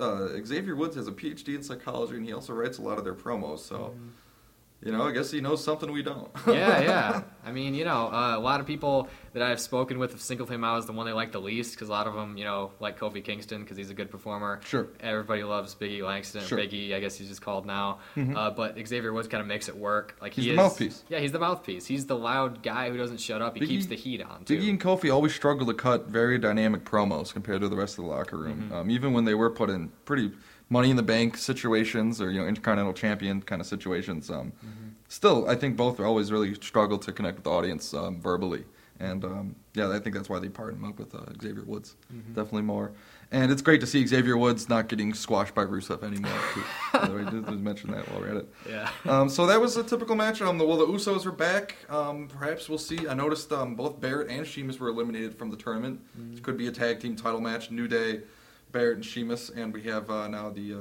uh, Xavier Woods has a P H D in psychology, and he also writes a lot of their promos, so... Mm. You know, I guess he knows something we don't. yeah, yeah. I mean, you know, uh, a lot of people that I've spoken with have singled him out as the one they like the least, because a lot of them, you know, like Kofi Kingston because he's a good performer. Sure. Everybody loves Big E Langston. Sure. Big E, I guess he's just called now. Mm-hmm. Uh, but Xavier Woods kind of makes it work. Like he he's is, the mouthpiece. Yeah, he's the mouthpiece. He's the loud guy who doesn't shut up. He Big keeps e, the heat on, too. Big E and Kofi always struggle to cut very dynamic promos compared to the rest of the locker room, mm-hmm. um, even when they were put in pretty... Money in the Bank situations, or you know, Intercontinental Champion kind of situations. Um, mm-hmm. Still, I think both are always really struggle to connect with the audience um, verbally, and um, yeah, I think that's why they partnered him up with uh, Xavier Woods, mm-hmm. definitely more. And it's great to see Xavier Woods not getting squashed by Rusev anymore. By the way, I did mention that while we're at it. Yeah. Um, so that was a typical match. Um, the, well, the Usos are back. Um, perhaps we'll see. I noticed um, both Barrett and Sheamus were eliminated from the tournament. Mm-hmm. It could be a tag team title match. New Day. Barrett and Sheamus, and we have uh, now the, uh,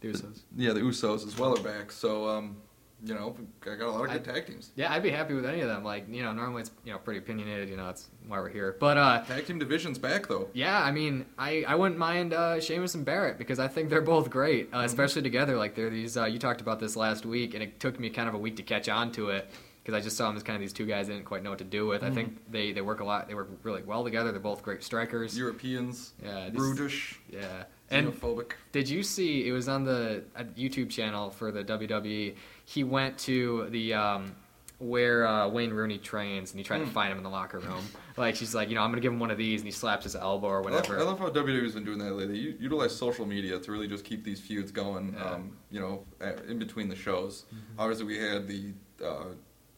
the Usos. The, yeah, the Usos as well are back. So, um, you know, I got a lot of good I, tag teams. Yeah, I'd be happy with any of them. Like, you know, normally it's you know pretty opinionated. You know, that's why we're here. But uh, tag team division's back though. Yeah, I mean, I, I wouldn't mind uh, Sheamus and Barrett because I think they're both great, uh, mm-hmm. especially together. Like they're these. Uh, you talked about this last week, and it took me kind of a week to catch on to it. Because I just saw them as kind of these two guys I didn't quite know what to do with. Mm. I think they, they work a lot. They work really well together. They're both great strikers. Europeans. Yeah. Brutish. Yeah. Xenophobic. And did you see, it was on the YouTube channel for the W W E, he went to the... Um, where uh, Wayne Rooney trains, and he tried mm. to find him in the locker room. Like, she's like, you know, I'm going to give him one of these, and he slaps his elbow or whatever. I love, I love how W W E's been doing that lately. You utilize social media to really just keep these feuds going, yeah. um, you know, at, in between the shows. Mm-hmm. Obviously, we had the uh,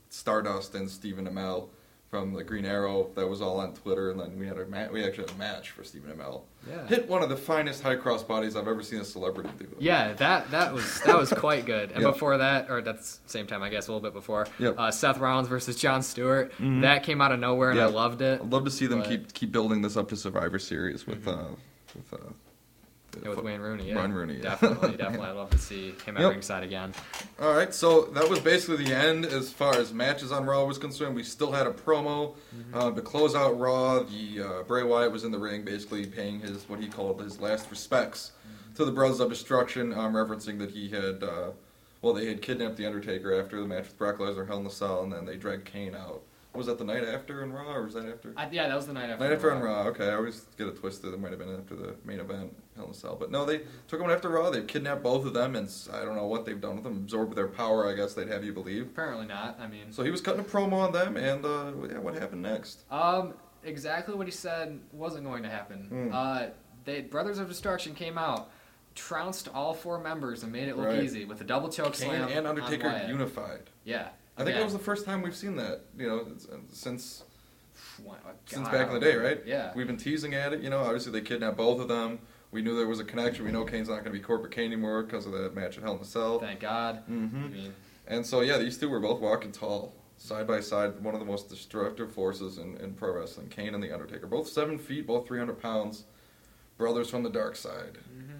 Stardust and Stephen Amell from the Green Arrow. That was all on Twitter, and then we had a ma- we actually had a match for Stephen Amell. Yeah. Hit one of the finest high cross bodies I've ever seen a celebrity do. Yeah, that that was that was quite good. And yep. before that, or that's the same time, I guess, a little bit before, yep. uh, Seth Rollins versus Jon Stewart. Mm-hmm. That came out of nowhere, and yep. I loved it. I'd love to see them but... keep keep building this up to Survivor Series with... Mm-hmm. Uh, with uh, Yeah, with Wayne Rooney, yeah. Wayne Rooney, yeah. Definitely, definitely. I'd love to see him at yep. ringside again. All right, so that was basically the end as far as matches on Raw was concerned. We still had a promo mm-hmm. uh, to close out Raw. The uh, Bray Wyatt was in the ring, basically paying his what he called his last respects mm-hmm. to the Brothers of Destruction, um, referencing that he had, uh, well, they had kidnapped the Undertaker after the match with Brock Lesnar, Hell in a Cell, and then they dragged Kane out. Was that the night after in Raw, or was that after? I, yeah, that was the night after. Night after in Raw. Raw, okay. I always get it twisted. It might have been after the main event, Hell in a Cell. But no, they took him after Raw. They kidnapped both of them, and I don't know what they've done with them. Absorbed their power, I guess they'd have you believe. Apparently not. I mean... So he was cutting a promo on them, and uh, yeah, what happened next? Um, exactly what he said wasn't going to happen. Mm. Uh, they Brothers of Destruction came out, trounced all four members, and made it look right. easy with a double choke Kane slam and Undertaker on unified. Yeah. I think yeah. that was the first time we've seen that, you know, since wow, since back in the day, right? Yeah. We've been teasing at it, you know. Obviously, they kidnapped both of them. We knew there was a connection. We know Kane's not going to be Corporate Kane anymore because of that match at Hell in a Cell. Thank God. Mm-hmm. I mean, and so, yeah, these two were both walking tall, side by side, one of the most destructive forces in, in pro wrestling, Kane and The Undertaker. Both seven feet, both three hundred pounds, brothers from the dark side. Mm-hmm.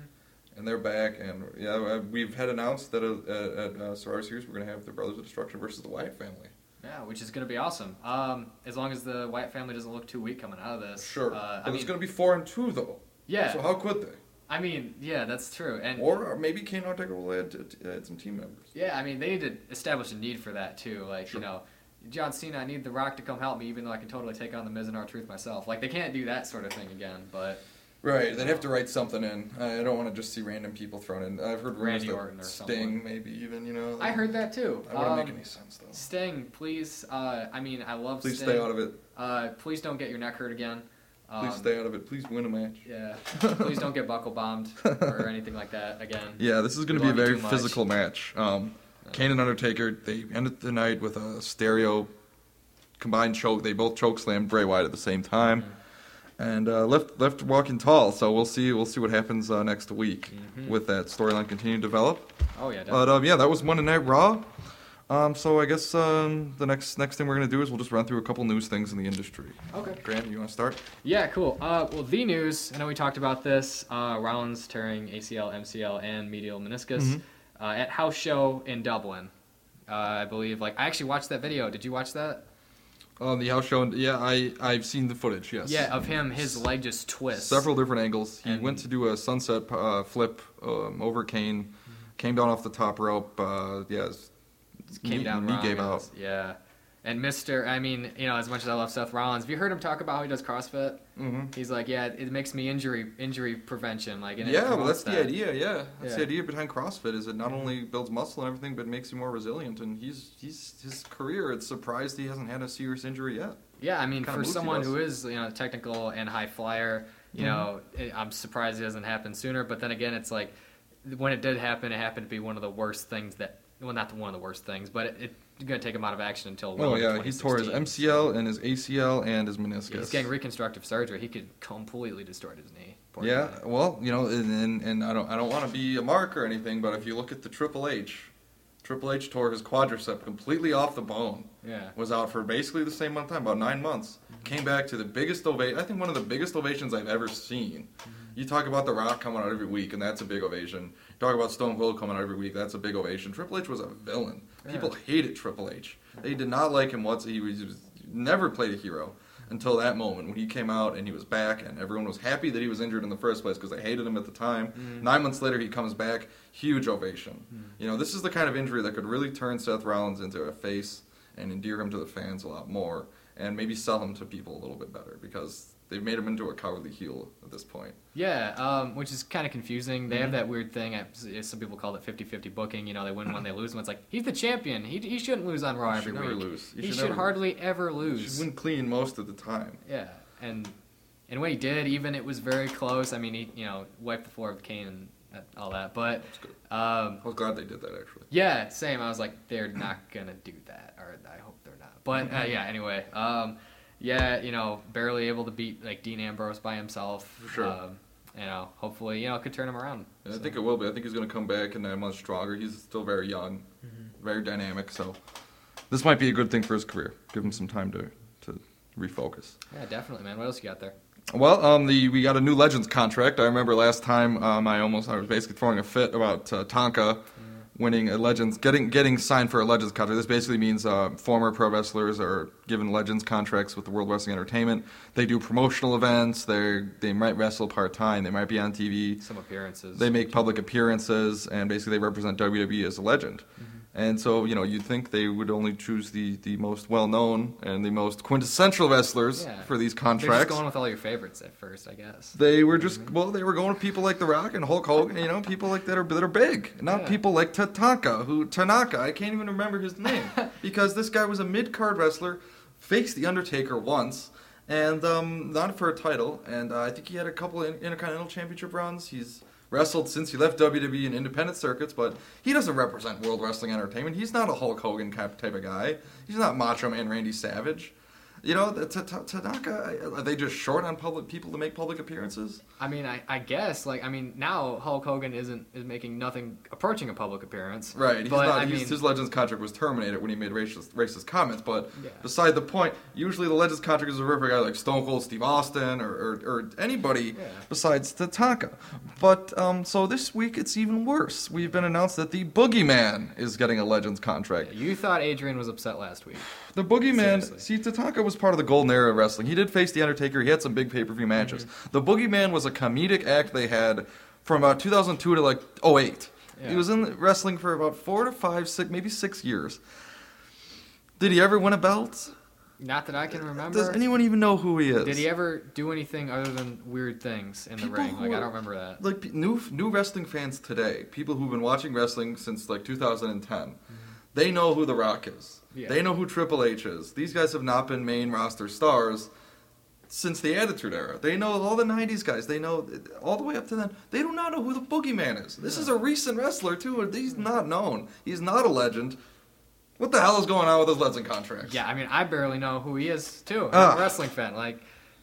And they're back, and yeah, we've had announced that at, at, at Survivor Series we're going to have the Brothers of Destruction versus the Wyatt family. Yeah, which is going to be awesome. Um, as long as the Wyatt family doesn't look too weak coming out of this. Sure. Uh, but I mean, it's going to be four and two though. Yeah. So how could they? I mean, yeah, that's true. And or, or maybe Kane and Undertaker will add, to, to add some team members. Yeah, I mean, they need to establish a need for that too. Like sure. you know. John Cena, I need The Rock to come help me, even though I can totally take on The Miz and R-Truth myself. Like they can't do that sort of thing again, but. Right, they'd have to write something in. I don't want to just see random people thrown in. I've heard rumors that Sting, maybe even, you know. I heard that too. That wouldn't um, make any sense, though. Sting, please. Uh, I mean, I love please Sting. Please stay out of it. Uh, please don't get your neck hurt again. Um, please stay out of it. Please win a match. Yeah. Please don't get buckle bombed or anything like that again. Yeah, this is going to be a very physical match. Um, uh, Kane and Undertaker, they ended the night with a stereo combined choke. They both chokeslammed Bray Wyatt at the same time. Mm-hmm. And uh, left left walking tall, so we'll see we'll see what happens uh, next week mm-hmm. with that storyline continuing to develop. Oh yeah, definitely. But um, yeah, that was Monday Night Raw. Um, so I guess um, the next next thing we're going to do is we'll just run through a couple news things in the industry. Okay. Graham, you want to start? Yeah, cool. Uh, well, the news, I know we talked about this, uh, Rollins tearing A C L, M C L, and medial meniscus mm-hmm. uh, at house show in Dublin. Uh, I believe, like, I actually watched that video. Did you watch that? Um, the house show, yeah, I, I've seen the footage, yes. Yeah, of him, his leg just twists. Several different angles. He and went to do a sunset uh, flip um, over Kane, mm-hmm. came down off the top rope, uh, yeah, came knee, down knee wrong. Gave out. Yeah. And Mister, I mean, you know, as much as I love Seth Rollins, have you heard him talk about how he does CrossFit? Mm-hmm. He's like, yeah, it makes me injury injury prevention. Like, and yeah, well, that's that. the idea, yeah. That's yeah. the idea behind CrossFit is it not mm-hmm. only builds muscle and everything, but makes you more resilient. And he's he's his career, it's surprised he hasn't had a serious injury yet. Yeah, I mean, for someone who is, you know, technical and high flyer, you mm-hmm. know, it, I'm surprised it doesn't happen sooner. But then again, it's like, when it did happen, it happened to be one of the worst things that, well, not the, one of the worst things, but it... it You're going to take him out of action until... Oh, yeah. He tore his M C L and his A C L and his meniscus. Yeah, he's getting reconstructive surgery. He could completely distort his knee. Yeah, guy. Well, you know, and, and, and I don't I don't want to be a mark or anything, but if you look at the Triple H, Triple H tore his quadricep completely off the bone. Yeah. Was out for basically the same amount of time, about nine months. Mm-hmm. Came back to the biggest ovation. I think one of the biggest ovations I've ever seen. Mm-hmm. You talk about The Rock coming out every week, and that's a big ovation. You talk about Stone Cold coming out every week, that's a big ovation. Triple H was a villain. Yeah. People hated Triple H. They did not like him once. He was, he was never played a hero until that moment when he came out and he was back and everyone was happy that he was injured in the first place because they hated him at the time. Mm. Nine months later, he comes back. Huge ovation. Mm. You know, this is the kind of injury that could really turn Seth Rollins into a face and endear him to the fans a lot more and maybe sell him to people a little bit better because... They've made him into a cowardly heel at this point. Yeah, um, which is kind of confusing. They mm-hmm. have that weird thing, some people call it fifty-fifty booking. You know, they win one, they lose one. It's like, he's the champion. He he shouldn't lose on Raw every week. He should never lose. He, he should, should never, hardly ever lose. He should win clean most of the time. Yeah, and and when he did, even it was very close. I mean, he you know wiped the floor with Kane and all that. But um, I was glad they did that, actually. Yeah, same. I was like, they're not going to do that. Or I hope they're not. But, uh, yeah, anyway... Um, Yeah, you know, barely able to beat, like, Dean Ambrose by himself. For sure. Um, you know, hopefully, you know, it could turn him around. Yeah, so. I think it will be. I think he's going to come back and I'm much stronger. He's still very young, mm-hmm. very dynamic. So this might be a good thing for his career. Give him some time to, to refocus. Yeah, definitely, man. What else you got there? Well, um, the we got a new Legends contract. I remember last time um, I almost I was basically throwing a fit about uh, Tonka. Mm-hmm. Winning a Legends, getting getting signed for a Legends contract. This basically means uh, former pro wrestlers are given Legends contracts with the World Wrestling Entertainment. They do promotional events. They they might wrestle part time. They might be on T V. Some appearances. They make public appearances, and basically they represent W W E as a legend. Mm-hmm. And so, you know, you'd think they would only choose the, the most well-known and the most quintessential wrestlers yeah. for these contracts. They're just going with all your favorites at first, I guess. They were just, mm-hmm. well, they were going with people like The Rock and Hulk Hogan, you know, people like that are that are big. Not yeah. people like Tatanka, who, Tanaka, I can't even remember his name. Because this guy was a mid-card wrestler, faced The Undertaker once, and um, not for a title. And uh, I think he had a couple of Intercontinental Championship runs. He's... wrestled since he left W W E in independent circuits, but he doesn't represent World Wrestling Entertainment. He's not a Hulk Hogan type of guy. He's not Macho Man Randy Savage. You know, Tanaka, are they just short on public people to make public appearances? I mean, I, I guess, like, I mean, now Hulk Hogan isn't is making nothing approaching a public appearance. Right. He's but, not, I he's, mean, his Legends contract was terminated when he made racist, racist comments, but yeah. beside the point, usually the Legends contract is a river guy like Stone Cold Steve Austin or, or, or anybody yeah. besides Tanaka. But, um, so this week it's even worse. We've been announced that the Boogeyman is getting a Legends contract. Yeah, you thought Adrian was upset last week. The Boogeyman, seriously. See, Tanaka was part of the golden era of wrestling. He did face The Undertaker. He had some big pay-per-view matches. Mm-hmm. The Boogeyman was a comedic act they had from about two thousand two to like oh eight. Yeah. He was in wrestling for about four to five, six, maybe six years. Did he ever win a belt? Not that I can remember. Does anyone even know who he is? Did he ever do anything other than weird things in people the ring? Like, are, I don't remember that. Like, new new wrestling fans today, people who've been watching wrestling since like two thousand ten, mm-hmm. they know who The Rock is. Yeah. They know who Triple H is. These guys have not been main roster stars since the Attitude Era. They know all the nineties guys. They know all the way up to then. They do not know who the Boogeyman is. This yeah. is a recent wrestler, too. He's not known. He's not a legend. What the hell is going on with his legend contracts? Yeah, I mean, I barely know who he is, too. I'm uh, a wrestling fan. Like,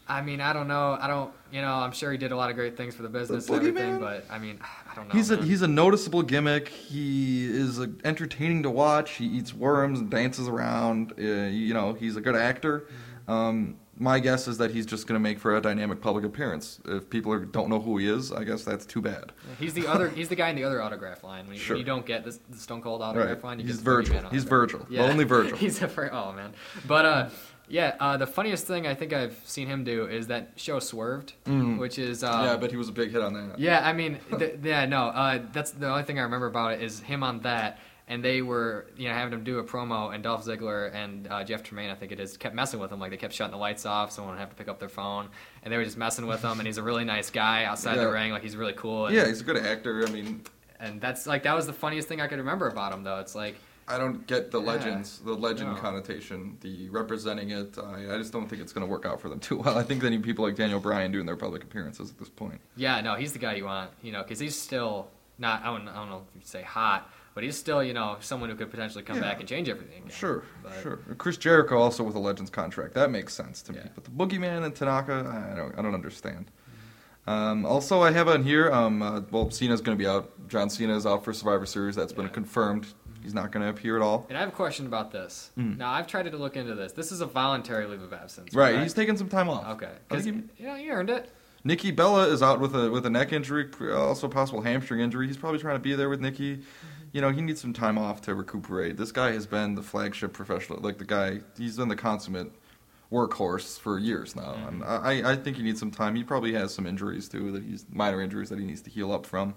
I mean, I don't know. I don't, you know, I'm sure he did a lot of great things for the business the and everything, man. But I mean, I don't know. He's a, he's a noticeable gimmick. He is uh, entertaining to watch. He eats worms and dances around. Uh, you know, he's a good actor. Um, my guess is that he's just going to make for a dynamic public appearance. If people are, don't know who he is, I guess that's too bad. Yeah, he's the other. He's the guy in the other autograph line. When you, sure. when you don't get this, the Stone Cold autograph right. line, you he's get Virgil. Autograph. He's Virgil. Yeah. Only Virgil. He's a fr- oh man, but. uh... Yeah, uh, the funniest thing I think I've seen him do is that show Swerved, mm. which is... Um, yeah, but he was a big hit on that. Yeah, I mean, th- yeah, no, uh, that's the only thing I remember about it is him on that, and they were, you know, having him do a promo, and Dolph Ziggler and uh, Jeff Tremaine, I think it is, kept messing with him. Like, they kept shutting the lights off, someone would have to pick up their phone, and they were just messing with him, and he's a really nice guy outside yeah. the ring, like, he's really cool. And, yeah, he's a good actor, I mean... And that's, like, that was the funniest thing I could remember about him, though. It's like... I don't get the yeah. legends, the legend no. connotation, the representing it. I, I just don't think it's going to work out for them too well. I think they need people like Daniel Bryan doing their public appearances at this point. Yeah, no, he's the guy you want, you know, because he's still not, I don't, I don't know if you'd say hot, but he's still, you know, someone who could potentially come yeah. back and change everything. Again. Sure, but, sure. Chris Jericho also with a Legends contract. That makes sense to yeah. me. But the Boogeyman and Tanaka, I don't, I don't understand. Um, also, I have on here, um, uh, well, Cena's going to be out. John Cena is out for Survivor Series. That's yeah. been confirmed. He's not going to appear at all. And I have a question about this. Mm. Now, I've tried to look into this. This is a voluntary leave of absence. Right. right? He's taking some time off. Okay. Because, you know, he earned it. Nikki Bella is out with a with a neck injury, also a possible hamstring injury. He's probably trying to be there with Nikki. You know, he needs some time off to recuperate. This guy has been the flagship professional. Like, the guy, he's been the consummate workhorse for years now. Mm. And I, I think he needs some time. He probably has some injuries, too, that he's minor injuries that he needs to heal up from.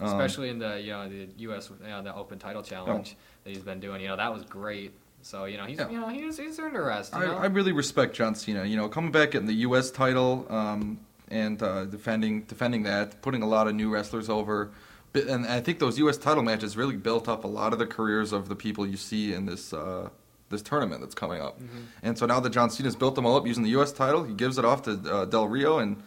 Especially in the you know the U S you know, the Open Title Challenge oh. that he's been doing, you know that was great. So you know he's yeah. you know he's he's earned a rest. You I, know? I really respect John Cena. You know coming back getting the U S title um, and uh, defending defending that, putting a lot of new wrestlers over, and I think those U S title matches really built up a lot of the careers of the people you see in this uh, this tournament that's coming up. Mm-hmm. And so now that John Cena's built them all up using the U S title, he gives it off to uh, Del Rio and.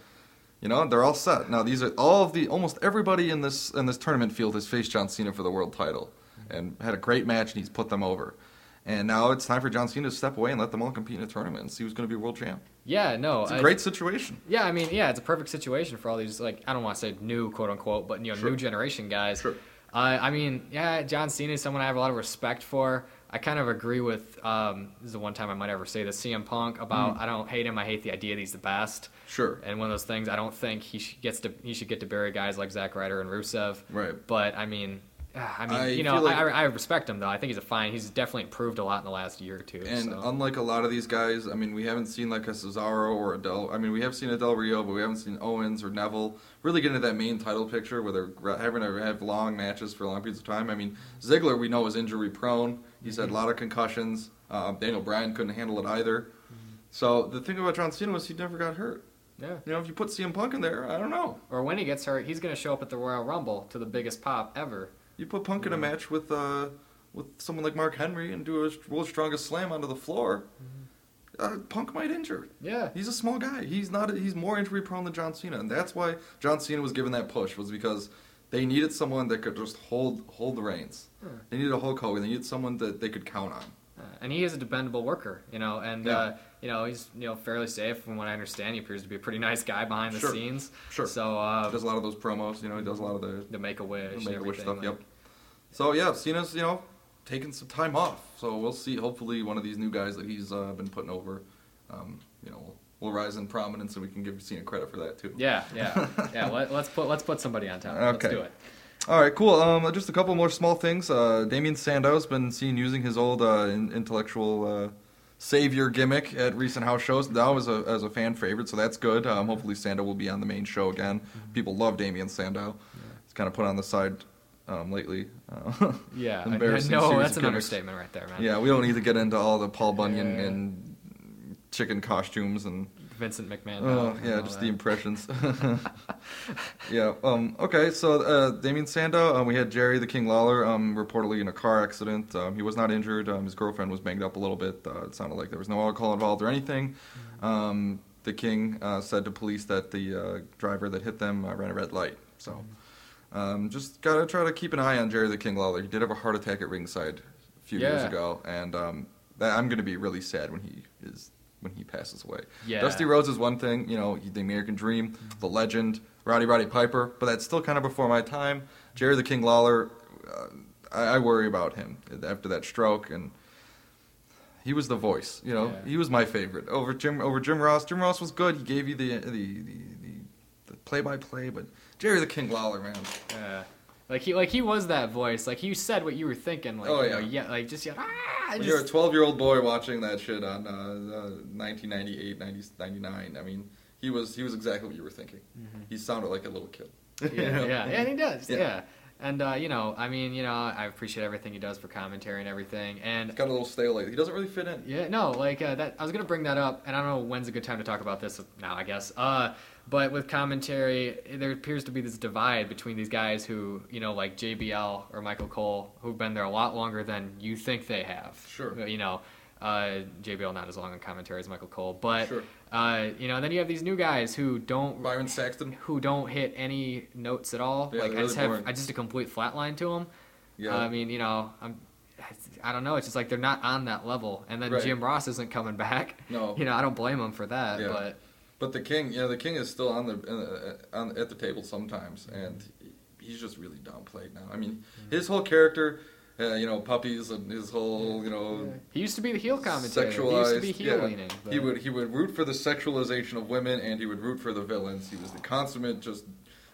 You know, they're all set. Now, these are all of the, almost everybody in this in this tournament field has faced John Cena for the world title and had a great match, and he's put them over. And now it's time for John Cena to step away and let them all compete in a tournament and see who's going to be world champ. Yeah, no. It's a I, great situation. Yeah, I mean, yeah, it's a perfect situation for all these, like, I don't want to say new, quote-unquote, but, you know, sure. new generation guys. Sure. Uh, I mean, yeah, John Cena is someone I have a lot of respect for. I kind of agree with, um, this is the one time I might ever say this, C M Punk about, mm. I don't hate him, I hate the idea that he's the best. Sure. And one of those things, I don't think he should, gets to, he should get to bury guys like Zack Ryder and Rusev. Right. But, I mean, I mean, I you know, like, I, I respect him, though. I think he's a fine, he's definitely improved a lot in the last year or two. And so. Unlike a lot of these guys, I mean, we haven't seen like a Cesaro or a Del, I mean, we have seen a Del Rio, but we haven't seen Owens or Neville really get into that main title picture where they're having to have long matches for long periods of time. I mean, Ziggler, we know, is injury prone. He's had a lot of concussions. Uh, Daniel Bryan couldn't handle it either. Mm-hmm. So the thing about John Cena was he never got hurt. Yeah. You know, if you put C M Punk in there, I don't know. Or when he gets hurt, he's going to show up at the Royal Rumble to the biggest pop ever. You put Punk yeah. in a match with uh, with someone like Mark Henry and do a World's Strongest Slam onto the floor, mm-hmm. uh, Punk might injure. Yeah. He's a small guy. He's not. He's more injury prone than John Cena, and that's why John Cena was given that push was because. They needed someone that could just hold hold the reins. Huh. They needed a Hulk Hogan. They needed someone that they could count on. Uh, and he is a dependable worker, you know. And yeah. uh, you know he's you know fairly safe. From what I understand, he appears to be a pretty nice guy behind the sure. scenes. Sure. So uh, he does a lot of those promos. You know, he does a lot of the the Make a Wish, Make a Wish stuff. Like, yep. So yeah, Cena's you know taking some time off. So we'll see. Hopefully, one of these new guys that he's uh, been putting over, um, you know. will rise in prominence, so we can give Cena credit for that too. Yeah, yeah, yeah. Let, let's put let's put somebody on top. Okay. Let's do it. All right, cool. Um, just a couple more small things. Uh, Damian Sandow's been seen using his old uh, intellectual uh, savior gimmick at recent house shows. Now as a as a fan favorite, so that's good. Um, hopefully Sandow will be on the main show again. Mm-hmm. People love Damian Sandow. Yeah. He's kind of put on the side. Um, lately. Uh, yeah, I, I, no, that's gimmicks. An understatement right there, man. Yeah, we don't need to get into all the Paul Bunyan yeah, yeah, yeah. and chicken costumes and Vincent McMahon. Oh yeah, just that. The impressions. yeah. Um, okay. So uh, Damian Sandow. Um, we had Jerry the King Lawler um, reportedly in a car accident. Um, he was not injured. Um, his girlfriend was banged up a little bit. Uh, it sounded like there was no alcohol involved or anything. Um, the King uh, said to police that the uh, driver that hit them uh, ran a red light. So um, just gotta try to keep an eye on Jerry the King Lawler. He did have a heart attack at ringside a few yeah. years ago, and um, that, I'm gonna be really sad when he is. When he passes away. Yeah. Dusty Rhodes is one thing, you know, the American Dream, mm-hmm. the legend, Rowdy Roddy Piper, but that's still kind of before my time. Jerry the King Lawler, uh, I, I worry about him after that stroke, and he was the voice, you know. Yeah. He was my favorite over Jim over Jim Ross. Jim Ross was good. He gave you the the the, the, the play-by-play, but Jerry the King Lawler, man. Yeah. Like he, like he was that voice. Like you said what you were thinking. Like, oh yeah, you know, yeah. Like just yeah. Ah, just... You're a twelve-year-old boy watching that shit on uh, uh, nineteen ninety-eight, ninety, ninety-nine. I mean, he was he was exactly what you were thinking. Mm-hmm. He sounded like a little kid. Yeah, you know? yeah, yeah. And he does. Yeah. yeah. And uh, you know, I mean, you know, I appreciate everything he does for commentary and everything. And it's got a little stale lately. He doesn't really fit in. Yeah. No. Like uh, that. I was gonna bring that up, and I don't know when's a good time to talk about this now. I guess. Uh, But with commentary, there appears to be this divide between these guys who, you know, like J B L or Michael Cole, who've been there a lot longer than you think they have. Sure. You know, uh, J B L not as long on commentary as Michael Cole, but sure. uh, you know, then you have these new guys who don't Byron Saxton, who don't hit any notes at all. Yeah, like I just really have, boring. I just a complete flatline to them. Yeah. Uh, I mean, you know, I'm. I don't know. It's just like they're not on that level, and then right. Jim Ross isn't coming back. No. You know, I don't blame him for that, yeah. but. But the king, you know, the king is still on the uh, on at the table sometimes, and he's just really downplayed now. I mean, mm-hmm. his whole character, uh, you know, puppies and his whole, you know, he used to be the heel commentator. Sexualized, he used to be heel leaning. Yeah. He would he would root for the sexualization of women, and he would root for the villains. He was the consummate, just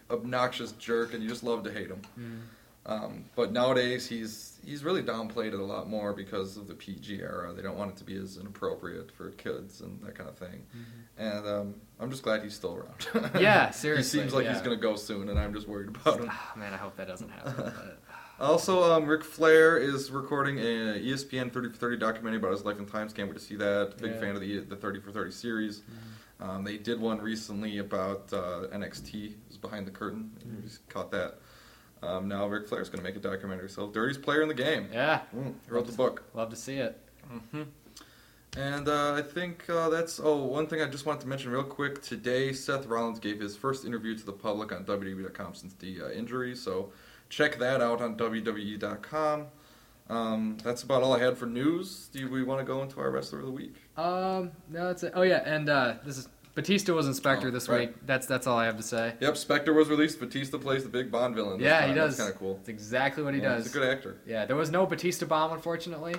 obnoxious jerk, and you just loved to hate him. Mm-hmm. Um, but nowadays, he's he's really downplayed it a lot more because of the P G era. They don't want it to be as inappropriate for kids and that kind of thing. Mm-hmm. And um, I'm just glad he's still around. Yeah, seriously. He seems like yeah. he's going to go soon, and I'm just worried about him. Oh, man, I hope that doesn't happen. But... also, um, Ric Flair is recording an E S P N thirty for thirty documentary about his life and times. Can't wait to see that. Big yeah. fan of the, the thirty for thirty series. Mm-hmm. Um, they did one recently about uh, N X T. It was Behind the Curtain. Mm-hmm. You just caught that. Um, now Ric Flair's going to make a documentary. So, dirtiest player in the game. Yeah. Mm, he wrote the book. Love to see it. Mm-hmm. And uh, I think uh, that's... Oh, one thing I just wanted to mention real quick. Today, Seth Rollins gave his first interview to the public on W W E dot com since the uh, injury. So, check that out on W W E dot com. Um, that's about all I had for news. Do we want to go into our Wrestler of the Week? Um, no, that's it. Oh, yeah. And uh, this is... Batista was in Spectre oh, this right. week. That's that's all I have to say. Yep, Spectre was released. Batista plays the big Bond villain. Yeah, time. he does. That's kind of cool. That's exactly what he yeah, does. He's a good actor. Yeah, there was no Batista bomb, unfortunately.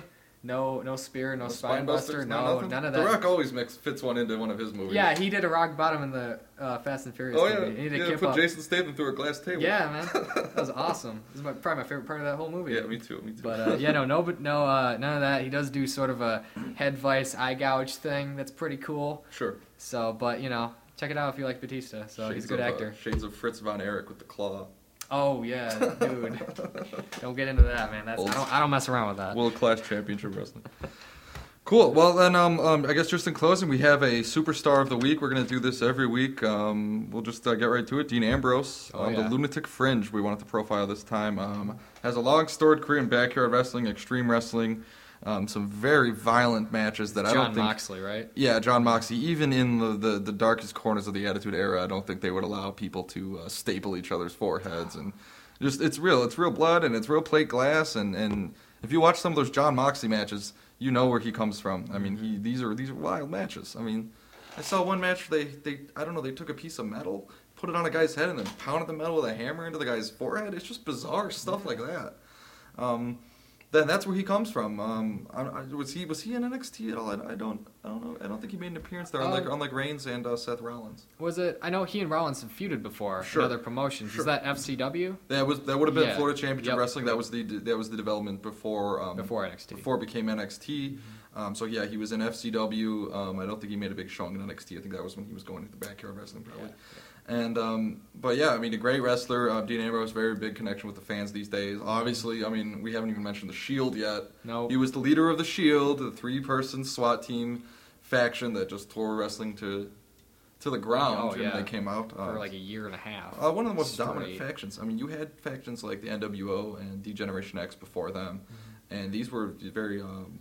No no spear, no, no spine buster, buster no, no none of that. The Rock always mix, fits one into one of his movies. Yeah, he did a rock bottom in the uh, Fast and Furious oh, yeah. movie. He did yeah, a put up. Jason Statham through a glass table. Yeah, man. That was awesome. This is my, probably my favorite part of that whole movie. Yeah, me too, me too. But uh, yeah, no, no, but no, uh, none of that. He does do sort of a head vice, eye gouge thing. That's pretty cool. Sure. So, but, you know, check it out if you like Batista. So shades he's a good of, actor. Uh, shades of Fritz von Erich with the claw. Oh, yeah, dude. Don't get into that, man. That's, I, don't, I don't mess around with that. World-class championship wrestling. Cool. Well, then, um, um, I guess just in closing, we have a Superstar of the Week. We're going to do this every week. Um, we'll just uh, get right to it. Dean Ambrose, oh, uh, yeah. the Lunatic Fringe, we wanted to profile this time. Um, has a long, storied career in backyard wrestling, extreme wrestling, um, some very violent matches that John I don't think... John Moxley, right? Yeah, John Moxley. Even in the, the, the darkest corners of the Attitude Era, I don't think they would allow people to uh, staple each other's foreheads. And just it's real. It's real blood, and it's real plate glass. And, and if you watch some of those John Moxley matches... You know where he comes from. I mean, he, these are these are wild matches. I mean, I saw one match. They, they I don't know. They took a piece of metal, put it on a guy's head, and then pounded the metal with a hammer into the guy's forehead. It's just bizarre stuff yeah. like that. Um, then that's where he comes from. Um, I, I, was he was he in N X T at all? I, I don't I don't know. I don't think he made an appearance there. Unlike um, unlike Reigns and uh, Seth Rollins. Was it? I know he and Rollins have feuded before sure. in other promotions. Sure. Is that F C W? That was that would have been yeah. Florida Championship yep. Wrestling. That was the that was the development before um, before N X T. Before it became N X T. Um, so yeah, he was in F C W. Um, I don't think he made a big showing in N X T. I think that was when he was going into the backyard wrestling probably. Yeah. And um, but yeah, I mean, a great wrestler. Uh, Dean Ambrose, very big connection with the fans these days. Obviously, I mean, we haven't even mentioned the Shield yet. No, he was the leader of the Shield, the three-person SWAT team faction that just tore wrestling to to the ground oh, yeah. when they came out uh, for like a year and a half. Uh, one of the most straight. dominant factions. I mean, you had factions like the N W O and D-Generation X before them, mm-hmm. and these were very um,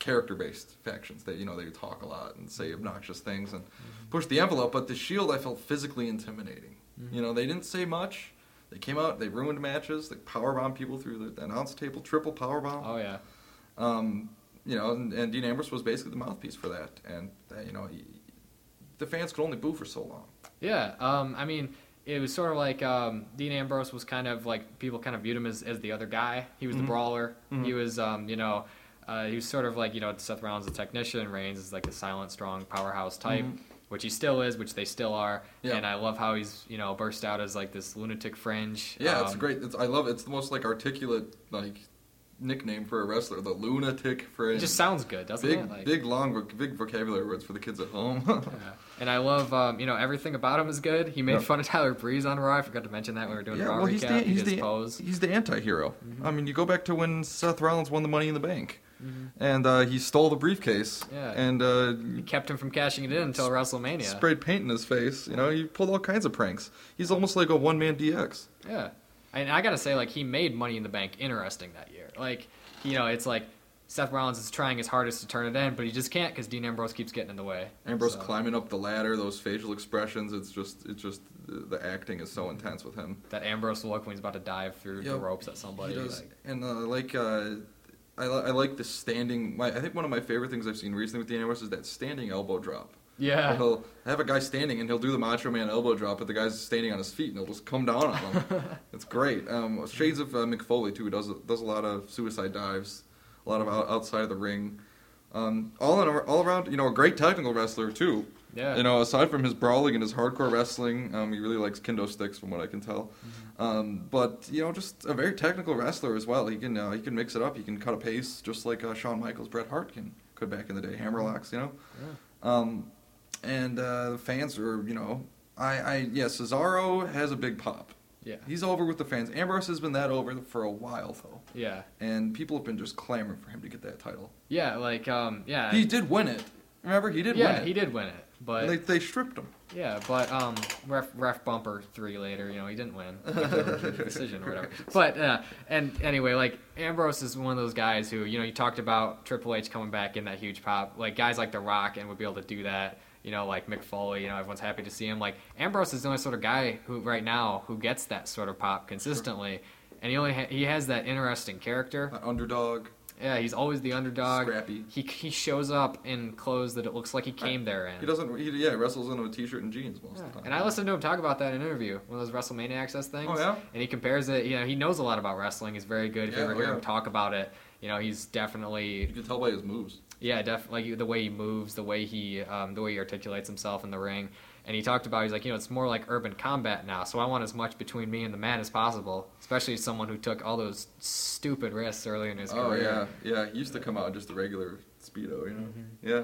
character-based factions. They, you know, they talk a lot and say obnoxious things and. Mm-hmm. Pushed the envelope, but the Shield I felt physically intimidating. Mm-hmm. You know, they didn't say much. They came out, they ruined matches, they powerbombed people through the announce table, triple powerbomb. Oh yeah. Um, you know, and, and Dean Ambrose was basically the mouthpiece for that, and uh, you know, he, the fans could only boo for so long. Yeah, um, I mean, it was sort of like um, Dean Ambrose was kind of like, people kind of viewed him as, as the other guy. He was mm-hmm. the brawler. Mm-hmm. He was, um, you know, uh, he was sort of like, you know, Seth Rollins the technician, Reigns is like the silent, strong powerhouse type. Mm-hmm. Which he still is, which they still are, yeah. And I love how he's, you know, burst out as like this lunatic fringe. Yeah, um, it's great. It's, I love it. It's the most like articulate like nickname for a wrestler, the lunatic fringe. It just sounds good, doesn't big, it? Like, big, long, big vocabulary words for the kids at home. Yeah. And I love, um, you know, everything about him is good. He made yeah. fun of Tyler Breeze on Raw. I forgot to mention that when we were doing yeah, Raw well, recap. He's the, he's, he the, pose. he's the anti-hero. Mm-hmm. I mean, you go back to when Seth Rollins won the Money in the Bank. Mm-hmm. And uh, he stole the briefcase. Yeah. And uh, he kept him from cashing it in until sp- WrestleMania. Sprayed paint in his face. You know, he pulled all kinds of pranks. He's almost like a one-man D X. Yeah. And I gotta say, like, he made Money in the Bank interesting that year. Like, you know, it's like Seth Rollins is trying his hardest to turn it in, but he just can't because Dean Ambrose keeps getting in the way. Ambrose so. climbing up the ladder, those facial expressions, it's just, it's just the acting is so intense with him. That Ambrose look when he's about to dive through yep. the ropes at somebody. He does. Like, and, uh, like, uh... I, I like the standing. My, I think one of my favorite things I've seen recently with Dean Ambrose is that standing elbow drop. Yeah. He'll have a guy standing and he'll do the Macho Man elbow drop, but the guy's standing on his feet and he'll just come down on him. It's great. Um, shades of uh, Mick Foley too. Does does a lot of suicide dives, a lot of out, outside of the ring. Um, all in, all around, you know, a great technical wrestler too. Yeah. You know, aside from his brawling and his hardcore wrestling, um, he really likes kendo sticks, from what I can tell. Mm-hmm. Um, but you know, just a very technical wrestler as well. He can uh, he can mix it up. He can cut a pace, just like uh, Shawn Michaels, Bret Hart can could back in the day. Hammerlocks, you know. Yeah. Um, and uh, the fans are, you know, I, I yeah, Cesaro has a big pop. Yeah. He's over with the fans. Ambrose has been that over for a while, though. Yeah. And people have been just clamoring for him to get that title. Yeah, like um, yeah. He did win it. Remember, he did yeah, win it. Yeah, he did win it. But they, they stripped him. Yeah, but um, ref ref bumper three later, you know, he didn't win. The decision or whatever. Right. But uh, and anyway, like Ambrose is one of those guys who, you know, you talked about Triple H coming back in that huge pop, like guys like The Rock and would be able to do that. You know, like Mick Foley, you know, everyone's happy to see him. Like Ambrose is the only sort of guy who right now who gets that sort of pop consistently, sure. and he only ha- he has that interesting character, that underdog. Yeah, he's always the underdog. Scrappy. He he shows up in clothes that it looks like he came there in. He doesn't. He, yeah, he wrestles in a t-shirt and jeans most yeah. of the time. And I listened to him talk about that in an interview, one of those WrestleMania Access things. Oh yeah. And he compares it. You know, he knows a lot about wrestling. He's very good. If yeah, you ever oh, hear yeah. him talk about it, you know, he's definitely. You can tell by his moves. Yeah, definitely. Like the way he moves, the way he, um, the way he articulates himself in the ring. And he talked about, he's like, you know, it's more like urban combat now, so I want as much between me and the man as possible, especially someone who took all those stupid risks early in his oh, career. Oh, yeah, yeah. He used to come out just a regular Speedo, you know? Mm-hmm. Yeah.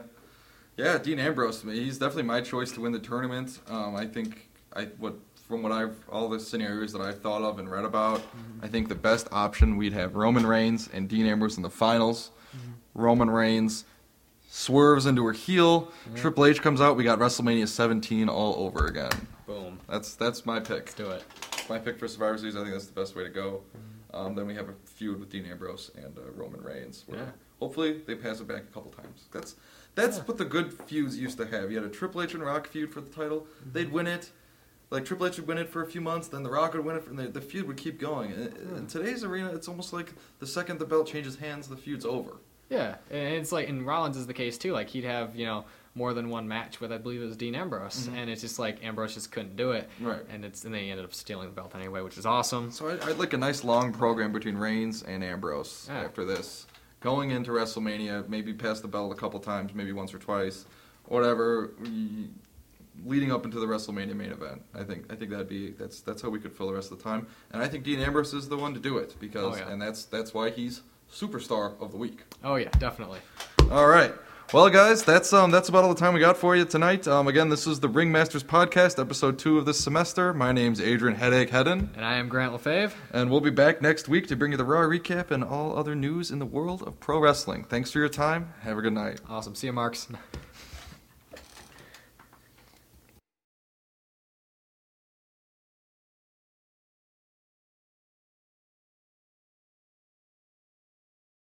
Yeah, Dean Ambrose, he's definitely my choice to win the tournament. Um, I think, I what from what I've, all the scenarios that I've thought of and read about, mm-hmm. I think the best option, we'd have Roman Reigns and Dean Ambrose in the finals. Mm-hmm. Roman Reigns swerves into her heel. Mm-hmm. Triple H comes out. We got WrestleMania seventeen all over again. Boom. That's that's my pick. Let's do it. My pick for Survivor Series. I think that's the best way to go. Mm-hmm. Um, then we have a feud with Dean Ambrose and uh, Roman Reigns. Where yeah. Hopefully they pass it back a couple times. That's that's yeah. what the good feuds used to have. You had a Triple H and Rock feud for the title. Mm-hmm. They'd win it. Like Triple H would win it for a few months, then The Rock would win it, for, and the, the feud would keep going. Mm-hmm. In today's arena, it's almost like the second the belt changes hands, the feud's over. Yeah, and it's like, and Rollins is the case too. Like he'd have, you know, more than one match with, I believe it was Dean Ambrose, mm-hmm. and it's just like Ambrose just couldn't do it. Right. And it's and then he ended up stealing the belt anyway, which is awesome. So I'd, I'd like a nice long program between Reigns and Ambrose yeah. after this, going into WrestleMania, maybe pass the belt a couple times, maybe once or twice, whatever, leading up into the WrestleMania main event. I think I think that'd be that's that's how we could fill the rest of the time. And I think Dean Ambrose is the one to do it because, oh, yeah. and that's that's why he's Superstar of the Week. Oh yeah, definitely. All right. Well, guys, that's um that's about all the time we got for you tonight. Um, again, this is the Ringmasters Podcast, episode two of this semester. My name's Adrian Headache Hedden. And I am Grant Lefebvre. And we'll be back next week to bring you the Raw recap and all other news in the world of pro wrestling. Thanks for your time. Have a good night. Awesome. See you, Marks.